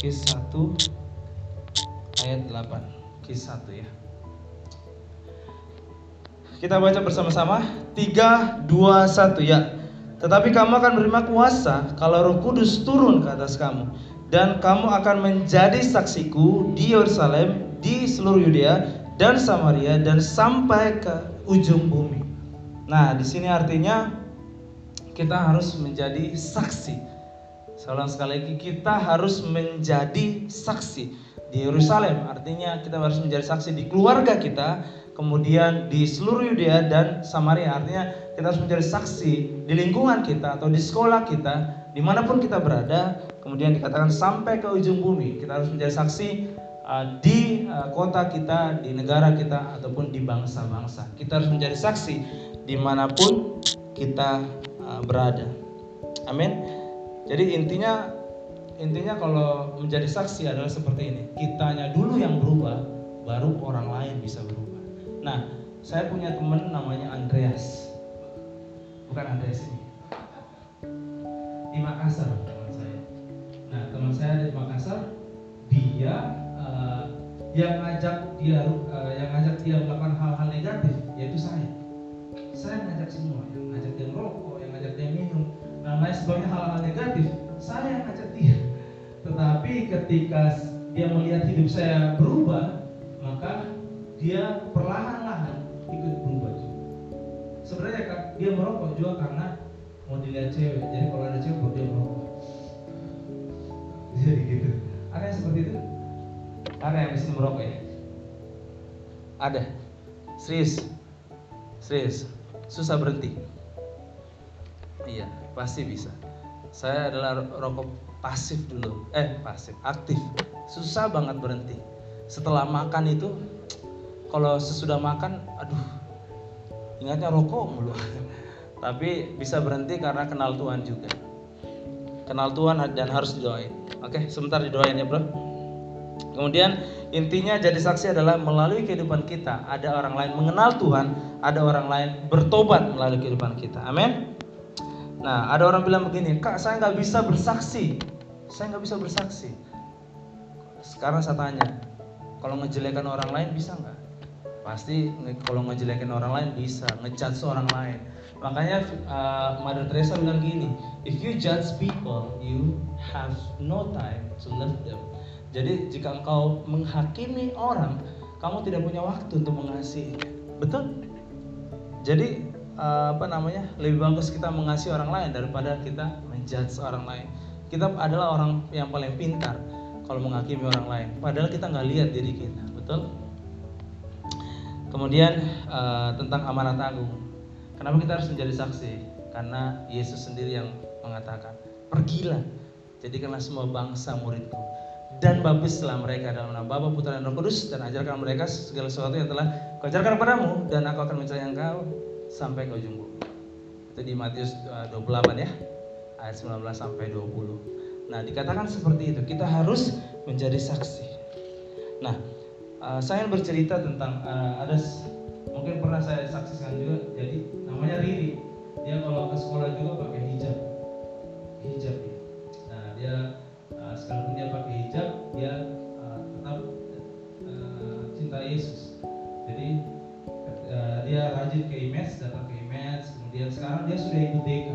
Kisah 1 ayat 8. Kisah 1 ya. Kita baca bersama-sama. 3, 2, 1 ya. Tetapi kamu akan menerima kuasa kalau Roh Kudus turun ke atas kamu, dan kamu akan menjadi saksiku di Yerusalem, di seluruh Yudea dan Samaria, dan sampai ke ujung bumi. Nah, di sini artinya kita harus menjadi saksi. Seolah sekali lagi kita harus menjadi saksi di Yerusalem. Artinya kita harus menjadi saksi di keluarga kita, kemudian di seluruh Yudea dan Samaria. Artinya kita harus menjadi saksi di lingkungan kita atau di sekolah kita, dimanapun kita berada. Kemudian dikatakan sampai ke ujung bumi. Kita harus menjadi saksi di kota kita, di negara kita, ataupun di bangsa-bangsa. Kita harus menjadi saksi dimanapun kita berada. Amin. Jadi intinya kalau menjadi saksi adalah seperti ini. Kitanya dulu yang berubah, baru orang lain bisa berubah. Nah, saya punya teman namanya Andreas. Bukan Andreas ini. Di Makassar teman saya. Nah, teman saya ada di Makassar, dia yang ngajak dia melakukan hal-hal negatif yaitu saya. Saya ngajak semua, yang ngajak dia merokok, yang ngajak dia minum. Nah, sebabnya hal-hal negatif, saya ngajak dia. Tetapi ketika dia melihat hidup saya berubah, maka dia perlahan-lahan ikut berubah juga. Sebenarnya dia merokok juga karena mau dilihat cewek. Jadi kalau ada cewek, dia merokok. Jadi gitu. Ada yang seperti itu? Ada yang bisa merokok ya? Ada. Serius. Susah berhenti. Iya, pasti bisa. Saya adalah rokok pasif dulu. Aktif. Susah banget berhenti. Setelah makan itu, kalau sesudah makan, aduh, ingatnya rokok mulu. Tapi bisa berhenti karena kenal Tuhan juga. Kenal Tuhan dan harus didoain. Oke, sebentar didoain ya, bro. Kemudian intinya jadi saksi adalah melalui kehidupan kita ada orang lain mengenal Tuhan, ada orang lain bertobat melalui kehidupan kita. Amin. Nah, ada orang bilang begini, "Kak, saya nggak bisa bersaksi. Sekarang saya tanya, kalau ngejelekan orang lain bisa nggak? Pasti kalau ngejelekin orang lain bisa, ngejudge orang lain. Makanya Mother Teresa bilang gini, if you judge people, you have no time to love them. Jadi jika engkau menghakimi orang, kamu tidak punya waktu untuk mengasihinya. Betul? Jadi lebih bagus kita mengasihi orang lain daripada kita menjudge orang lain. Kita adalah orang yang paling pintar kalau menghakimi orang lain, padahal kita nggak lihat diri kita. Betul? Kemudian tentang amanat agung. Kenapa kita harus menjadi saksi? Karena Yesus sendiri yang mengatakan, pergilah, jadikanlah semua bangsa muridku, dan baptislah mereka dalam nama Bapa, Putra, dan Roh Kudus, dan ajarkan mereka segala sesuatu yang telah kuajarkan kepadamu, dan aku akan menyertai engkau sampai ke ujung bumi. Itu di Matius 28 ya, ayat 19 sampai 20. Nah, dikatakan seperti itu, kita harus menjadi saksi. Nah, saya bercerita tentang ada mungkin pernah saya saksikan juga, jadi namanya Riri. Dia kalau ke sekolah juga pakai hijab ya. Nah dia sekarang dia pakai hijab, dia tetap cinta Yesus. Jadi dia rajin ke IMES, datang ke IMES. Kemudian sekarang dia sudah ikut TK,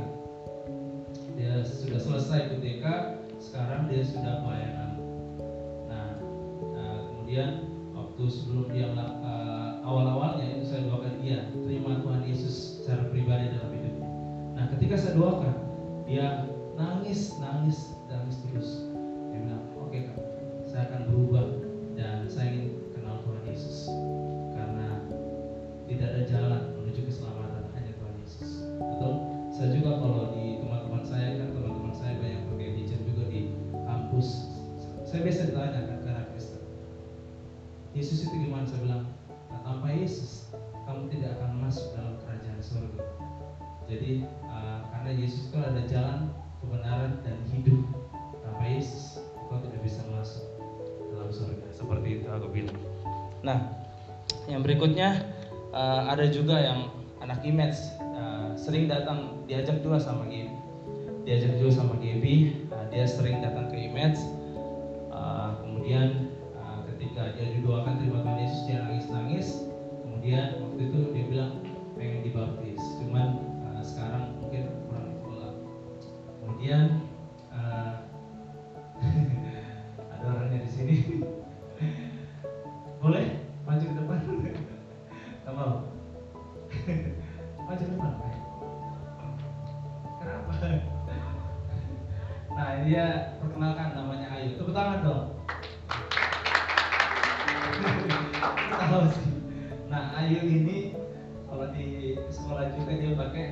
dia sudah selesai ikut TK, sekarang dia sudah pelayanan. Nah kemudian waktu sebelum dia awal-awalnya itu saya doakan dia terima Tuhan Yesus secara pribadi dalam hidupnya. Nah ketika saya doakan, dia nangis terus. Dia bilang, oke Kak, saya akan berubah dan saya ingin kenal Tuhan Yesus, karena tidak ada jalan menuju keselamatan, hanya Tuhan Yesus. Betul? Saya juga kalau di teman-teman saya, kan teman-teman saya banyak pakai hijab juga di kampus, saya biasa ditanya kan karena Kristen, Yesus itu gimana? Saya bilang, tanpa Yesus kamu tidak akan masuk dalam kerajaan surga. Jadi karena Yesus itu ada jalan, kebenaran, dan hidup. Tanpa Yesus kau tidak bisa masuk dalam surga. Seperti itu aku bilang. Nah, yang berikutnya ada juga yang anak image sering datang, diajak juga sama Gaby. Dia sering datang ke image. Kemudian ketika dia didoakan terima Tuhan Yesus, dia nangis. Kemudian waktu itu dia bilang pengen dibaptis, cuman sekarang mungkin kurang ditolak. Kemudian ada orangnya di sini. Boleh maju ke depan? Gak mau. Maju ke depan. Kenapa? Nah, dia perkenalkan namanya Ayu. Tepuk tangan dong. Nah, Ayu ini kalau di sekolah juga dia pakai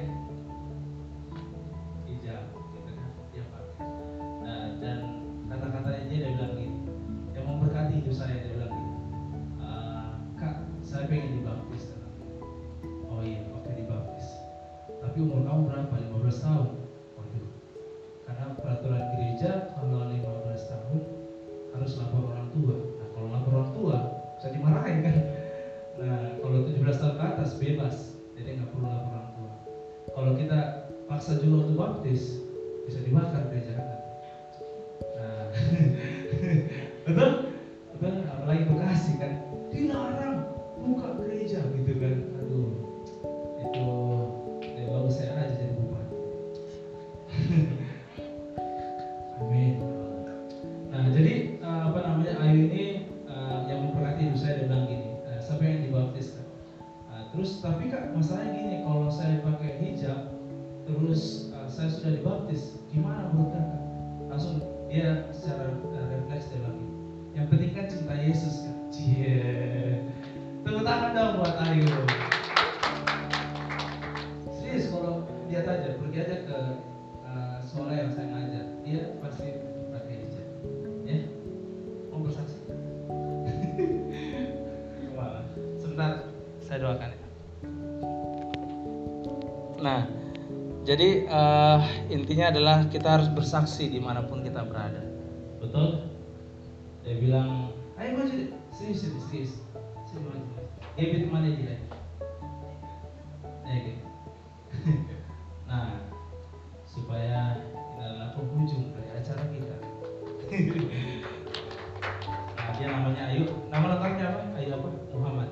hijab, gitu kan? Dia pakai. Nah, dan kata-katanya dia bilang gini, yang memberkati hidup saya, dia bilang gini, Kak, saya pengen dibaptis. Oh iya, oke dibaptis. Tapi umur kamu berapa? 15 tahun. Waduh. Karena peraturan gereja kalau 15 tahun harus lapor orang tua. Nah, kalau lapor orang tua bisa dimarahin kan. Nah, kalau 17 tahun ke atas bebas, jadi nggak perlu lapor orang tua. Kalau kita paksa juga untuk baptis, bisa dibakar di Jakarta. Nah, betul, apalagi Bekasi kan, dilarang buka gereja gitu kan. Aduh, itu ya bagus saya aja jadi bupati. Amin. Nah, jadi Ayu ini saya bilang gini, saya pengen dibaptis kan? Terus tapi Kak, masalahnya gini, kalau saya pakai hijab terus saya sudah dibaptis, gimana menurut Kakak? Langsung dia secara refleks dia bilang gini, yang penting kan cinta Yesus kan. Cie, tepuk tangan dong buat Ayu. Serius, kalau lihat aja, pergi aja ke sekolah yang saya ngajar, dia pasti pakai hijab ya, mau bersaksi. Sebentar, saya doakan ya. Nah, jadi intinya adalah kita harus bersaksi dimanapun kita berada. Betul? Dia bilang, ayo maju, sini maju. Dia bilang mana dia? Oke. Nah, supaya ini adalah penghujung dari acara kita. Dia namanya Ayu. Nama lengkapnya apa? Ayu apa? Muhammad.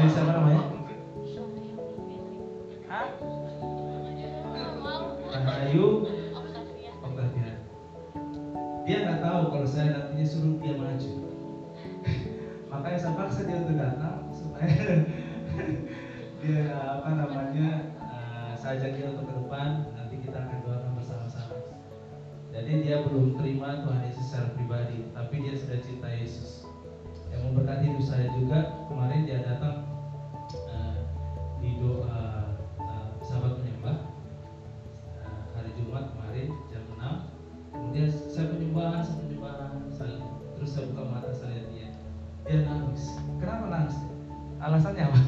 Indonesia apa namanya? Rahayu Octavia. Dia nggak tahu kalau saya nantinya suruh dia maju. Makanya saya paksa dia untuk datang supaya dia apa namanya, saya ajak dia untuk ke depan. Nanti kita akan doakan bersama-sama. Jadi dia belum terima Tuhan Yesus secara pribadi, tapi dia sudah cinta Yesus. Yang memberkati hidup saya juga, kemarin dia datang di doa sahabat penyembah hari Jumat kemarin jam 6. Kemudian saya penyembahan saya, terus saya buka mata, saya lihat dia nangis. Kenapa nangis? Alasannya apa?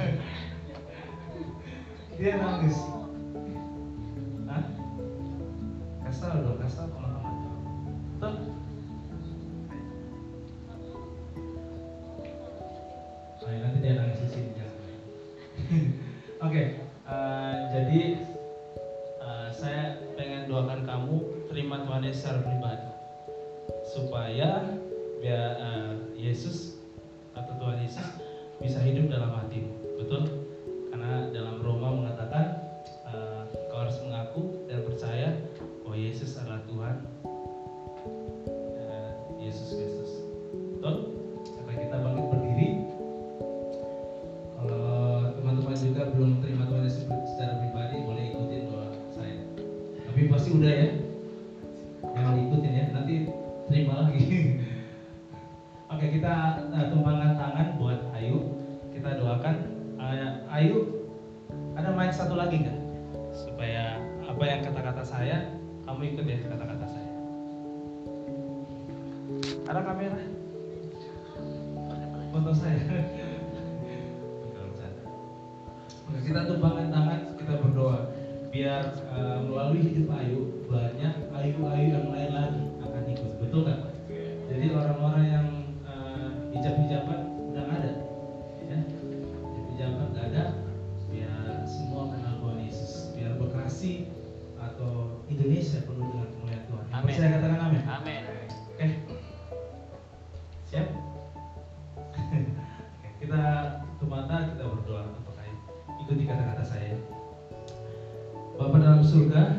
Dia nangis. Hah? Kasar dong, kasar teman-teman. Tuh. Nanti dia nangis di sini. Oke, jadi saya pengen doakan kamu terima Tuhan Yesus secara pribadi supaya biar Yesus atau Tuhan Yesus bisa hidup dalam hatimu, betul? Karena dalam Roma mengatakan kau harus mengaku dan percaya bahwa Yesus adalah Tuhan, Yesus Kristus, betul? Sekarang kita bangkit berdiri. Kalau teman-teman juga belum terima Tuhan Yesus secara pribadi, boleh ikutin doa saya. Tapi pasti udah ya, jangan ikutin ya, nanti terima lagi. Oke, kita tumpangkan tangan buat Ayu. Kita doakan Ayu. Ada mic satu lagi nggak? Supaya apa yang kata-kata saya, kamu ikut ya kata-kata saya. Ada kamera? Foto saya. Kita tumpangkan tangan, kita berdoa biar melalui hidup Ayu banyak Ayu-Ayu yang lain lagi akan ikut, betul kan? Jadi orang-orang yang hijab-hijaban udah nggak ada, ya? Hijab-hijaban nggak ada, biar semua kenal Tuhan Yesus, biar Bekasi atau Indonesia penuh dengan kemuliaan Tuhan. Amin. Saya katakan amin. Amin. Oke, siap? Kita tutup mata, kita berdoa untuk kalian. Ikuti kata-kata saya. Bapa dalam surga,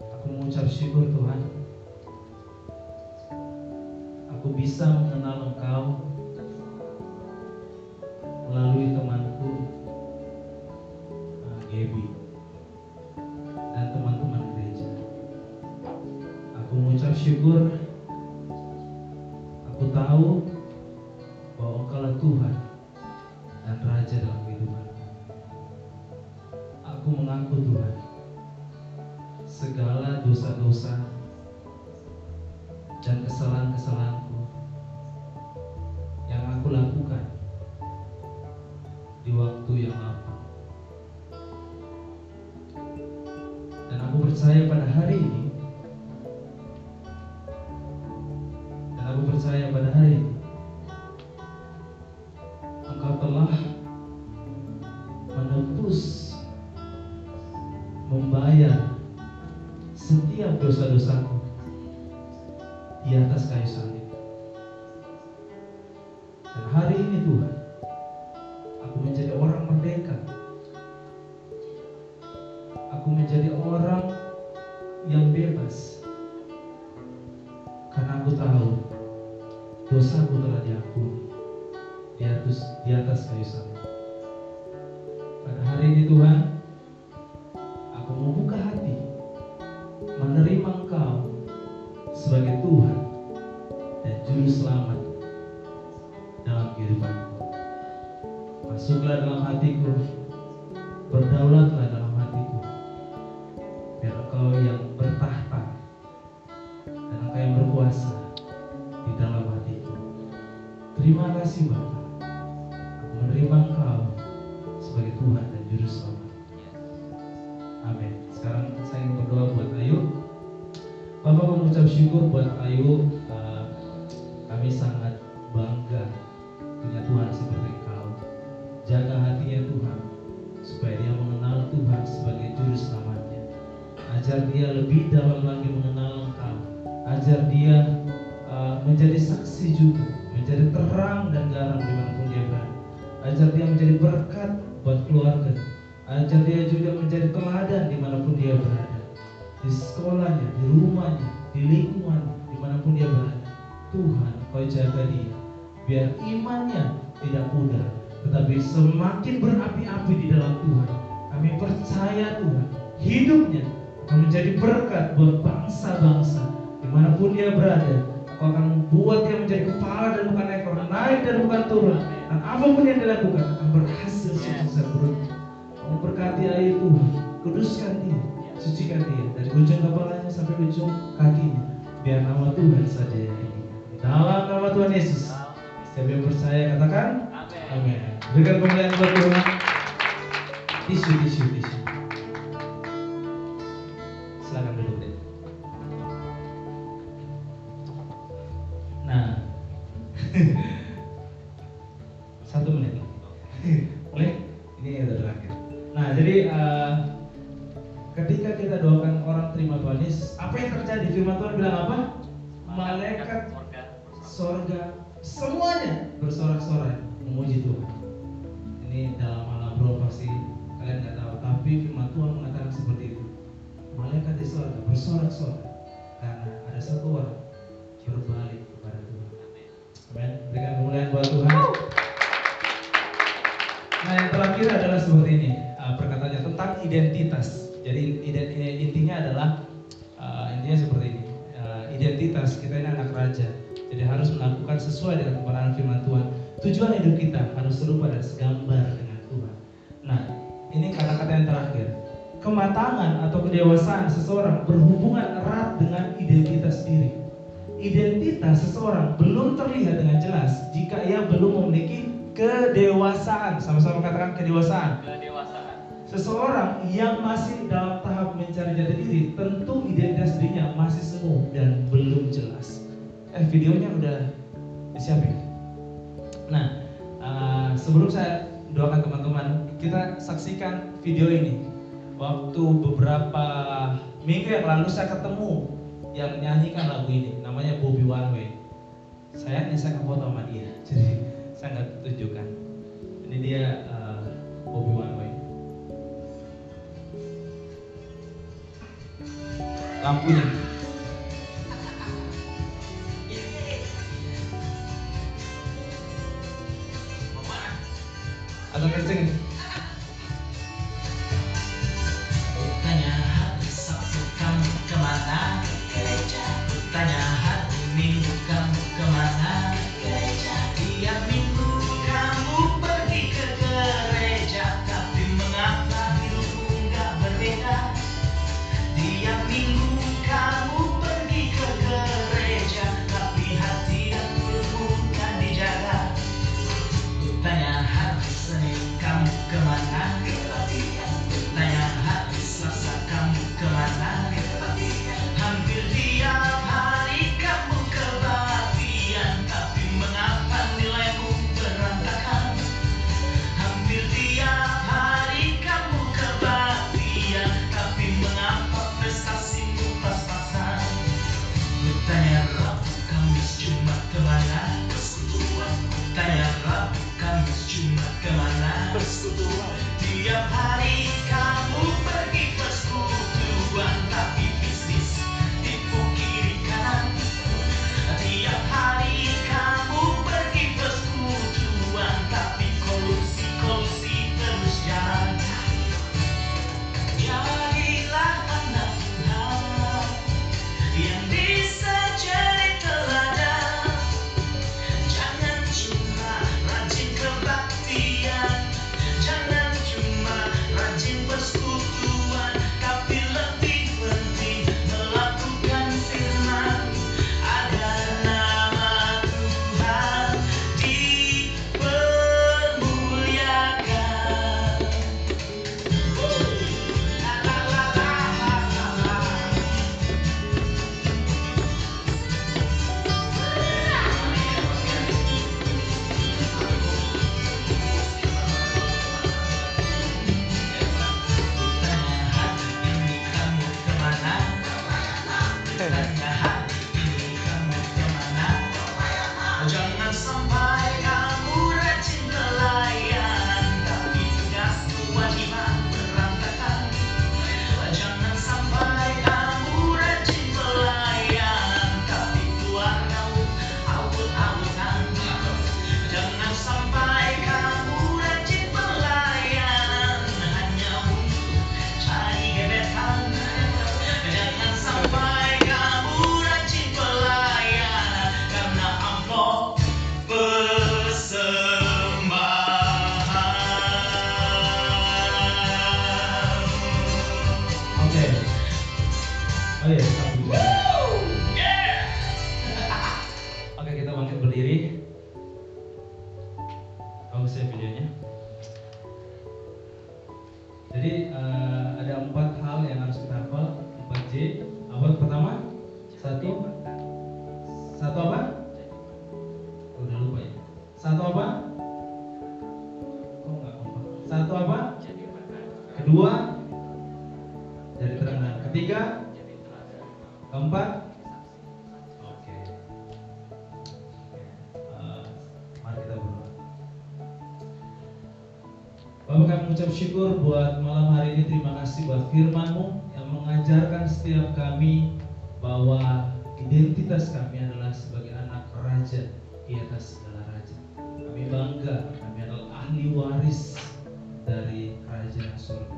aku mengucap syukur Tuhan. Aku bisa mengenal Engkau melalui temanku Gaby dan teman-teman gereja. Aku mengucap syukur. Aku tahu bahwa Engkaulah Tuhan dan Raja dalam kehidupanku. Aku mengaku Tuhan segala dosa-dosa dan kesalahan-kesalahanku yang aku lakukan di waktu yang lapang. Dan aku percaya pada hari ini, Engkau telah menebus, membayar setiap dosa-dosaku di atas kayu salib. Dan hari ini Tuhan, aku menjadi orang merdeka. Aku menjadi orang yang bebas. Karena aku tahu dosaku telah diampuni di atas kayu salib. Pada hari ini Tuhan, aku membuka hati menerima Engkau sebagai Tuhan dan Juru Selamat dalam kehidupanku. Masuklah dalam hatiku, berdaulatlah dalam hatiku, biar Engkau yang bertahta dan Engkau yang berkuasa di dalam hatiku. Terima kasih Bapa, aku menerima Engkau sebagai Tuhan dan Juru Selamat. Amin. Sekarang saya ingin berdoa buat Ayu. Bapak mengucap syukur buat Ayu. Kami sangat bangga punya Tuhan seperti Engkau. Jaga hatinya Tuhan, supaya dia mengenal Tuhan sebagai Juru Selamatnya. Ajar dia lebih dalam lagi mengenal Engkau. Ajar dia menjadi saksi juga, menjadi terang dan garam dimanapun dia berada. Ajar dia menjadi berkat buat keluarga. Ajar dia juga menjadi teladan dimanapun dia berada. Di sekolahnya, di rumahnya, di lingkungannya, dimanapun dia berada. Tuhan, kau jaga dia biar imannya tidak pudar, tetapi semakin berapi-api di dalam Tuhan. Kami percaya Tuhan, hidupnya akan menjadi berkat buat bangsa-bangsa dimanapun dia berada. Kau akan buat dia menjadi kepala dan bukan ekor, naik dan bukan turun, dan apapun yang dilakukan akan berhasil sukses terus. Kau berkati ayat Tuhan, kuduskan dia, sucikan dia dari ujung kepalanya sampai ujung kakinya, biar nama Tuhan saja yang ini. Dalam nama Tuhan Yesus, setiap yang percaya katakan amin. Berikan kemuliaan buat Tuhan. Tisu. Silakan duduk deh. Nah, 1 menit. Boleh? Ini udah terakhir. Nah, jadi ketika kita doakan orang terima Tuhan Yesus, apa yang terjadi? Firman Tuhan bilang apa? Malaikat sorga semuanya bersorak-sorai memuji Tuhan. Ini dalam Alabro pasti kalian nggak tahu, tapi firman Tuhan mengatakan seperti itu. Malaikat di sorga bersorak-sorai karena ada satu orang berbalik kepada Tuhan. Amin. Berikan kemuliaan buat Tuhan. Nah, yang terakhir adalah seperti ini perkataannya tentang identitas. Jadi intinya adalah intinya seperti ini. Identitas kita ini anak raja. Jadi harus melakukan sesuai dengan kebenaran firman Tuhan. Tujuan hidup kita harus serupa dan segambar dengan Tuhan. Nah, ini kata-kata yang terakhir. Kematangan atau kedewasaan seseorang berhubungan erat dengan identitas diri. Identitas seseorang belum terlihat dengan jelas jika ia belum memiliki kedewasaan. Sama-sama katakan kedewasaan. Kedewasaan. Seseorang yang masih dalam tahap mencari jati diri, tentu identitas dirinya masih semu dan belum jelas. Videonya udah disiapin. Nah, sebelum saya doakan teman-teman, kita saksikan video ini. Waktu beberapa minggu yang lalu saya ketemu yang nyanyikan lagu ini, namanya Bobby One Way. Saya ngefoto sama dia, jadi saya nggak tunjukkan. Ini dia Bobby One Way. Lampunya. Atau kenceng ini. Tanya hati Sabtu kamu kemana? Ke gereja. Tanya hati Minggu kamu kemana? Ke gereja. Tiap minggu kamu pergi ke gereja, tapi mengapa hidupmu nggak berbeda? Tiap minggu kamu pergi ke gereja, tapi hati dan mulutmu nggak dijaga. Tanya hati kamu Satu apa? Udah lupa ya. Satu apa? Kok nggak kompak? Satu apa? Kedua, jadi terang. Ketiga, keempat. Oke. Mari kita berdoa. Bapak, kami mengucap syukur buat malam hari ini. Terima kasih buat firman-Mu yang mengajarkan setiap kami bahwa identitas kami adalah sebagai anak raja di atas segala raja. Kami bangga, kami adalah ahli waris dari kerajaan surga.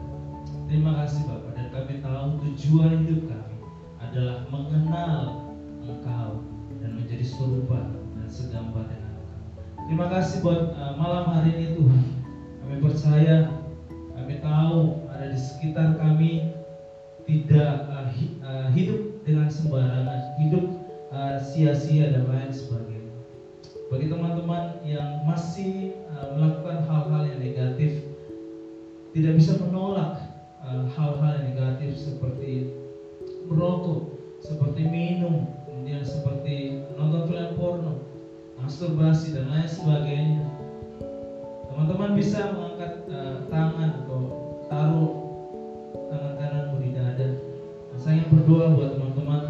Terima kasih Bapak, dan kami tahu tujuan hidup kami adalah mengenal Engkau dan menjadi serupa dan segambar dengan Engkau. Terima kasih buat malam hari ini Tuhan. Kami percaya, kami tahu ada di sekitar kami tidak hidup dengan sembarangan, hidup sia-sia dan lain sebagainya. Bagi teman-teman yang masih melakukan hal-hal yang negatif, tidak bisa menolak hal-hal yang negatif seperti merokok, seperti minum, kemudian seperti nonton film porno, masturbasi dan lain sebagainya. Teman-teman bisa mengangkat tangan atau taruh tangan kananmu di dada. Saya ingin berdoa buat teman-teman.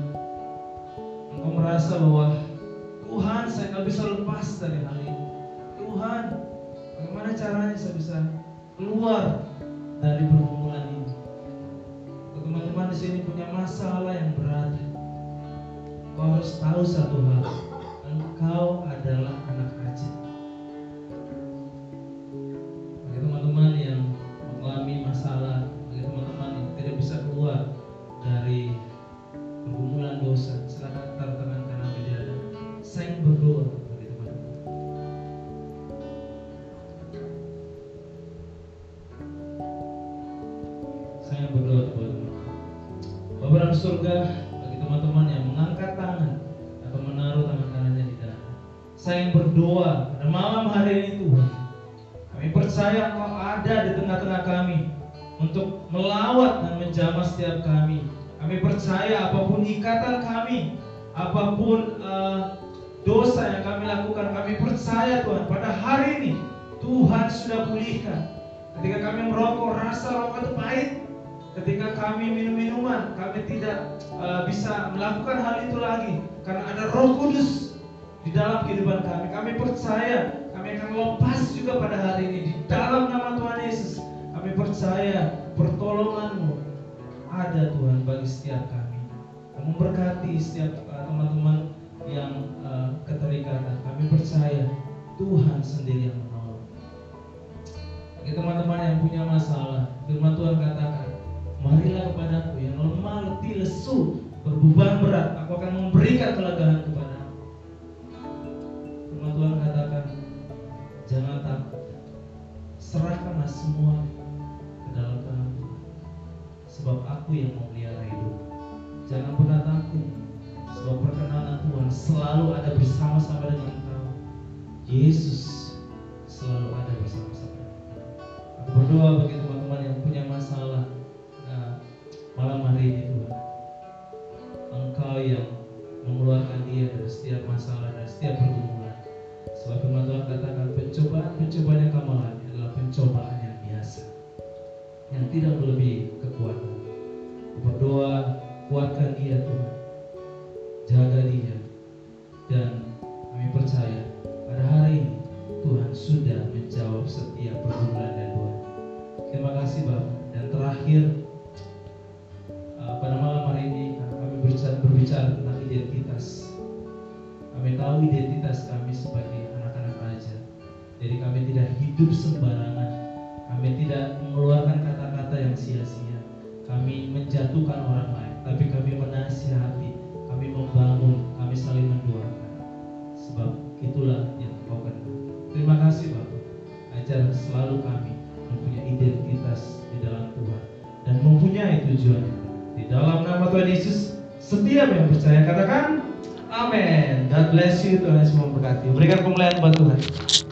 Engkau merasa bahwa Tuhan, saya nggak bisa lepas dari hal ini. Tuhan, bagaimana caranya saya bisa keluar dari pergumulan ini? Teman-teman di sini punya masalah yang berat. Kau harus tahu satu hal, engkau adalah anak raja. Bagi teman-teman yang mengalami masalah, bagi teman-teman yang tidak bisa keluar dari pergumulan dosa, silakan taruh tangan kanan di dada. Saya ingin berdoa. Surga bagi teman-teman yang mengangkat tangan atau menaruh tangan kanannya di dada. Saya yang berdoa pada malam hari ini Tuhan. Kami percaya Engkau ada di tengah-tengah kami untuk melawat dan menjamah setiap kami. Kami percaya apapun ikatan kami, apapun dosa yang kami lakukan, kami percaya Tuhan pada hari ini Tuhan sudah pulihkan. Ketika kami merokok, rasa rokok itu pahit. Ketika kami minum-minuman, kami tidak bisa melakukan hal itu lagi karena ada Roh Kudus di dalam kehidupan kami. Kami percaya kami akan lepas juga pada hari ini di dalam nama Tuhan Yesus. Kami percaya pertolongan-Mu ada Tuhan bagi setiap kami. Kamu berkati setiap teman-teman yang keterikatan. Kami percaya Tuhan sendiri yang menolong. Bagi teman-teman yang punya masalah, firman Tuhan katakan, "Marilah kepadaku yang lemah, letih, lesu, berbeban berat, aku akan memberikan kelegaan kepadamu." Firman Tuhan katakan, jangan takut, serahkanlah semua ke dalam tangan Tuhan, sebab aku yang memelihara hidup. Jangan pernah takut, sebab perkenanan Tuhan selalu ada bersama-sama dengan engkau. Yesus selalu ada bersama-sama. Aku berdoa bagi teman-teman yang punya masalah malam hari ini Tuhan, Engkau yang mengeluarkan dia dari setiap masalah, dari setiap pergumulan. Sebab firman Tuhan katakan, pencobaan yang kamu alami adalah pencobaan yang biasa, yang tidak melebihi kekuatan. Berdoa, kuatkan dia Tuhan, jaga dia, dan kami percaya pada hari ini Tuhan sudah menjawab setiap pergumulan dan doa. Terima kasih Bapak. Dan terakhir, pada malam hari ini kami berbicara tentang identitas. Kami tahu identitas kami sebagai anak-anak raja. Jadi kami tidak hidup sembarangan. Kami tidak mengeluarkan kata-kata yang sia-sia. Kami menjatuhkan orang lain, tapi kami menasihati, kami membangun, kami saling mendoakan. Sebab itulah yang Engkau kenal. Terima kasih Bapak. Ajar selalu kami mempunyai identitas di dalam Tuhan dan mempunyai tujuan. Di dalam nama Tuhan Yesus, setiap yang percaya katakan amin. God bless you. Tuhan Yesus memberkati. Berikan kemuliaan buat Tuhan.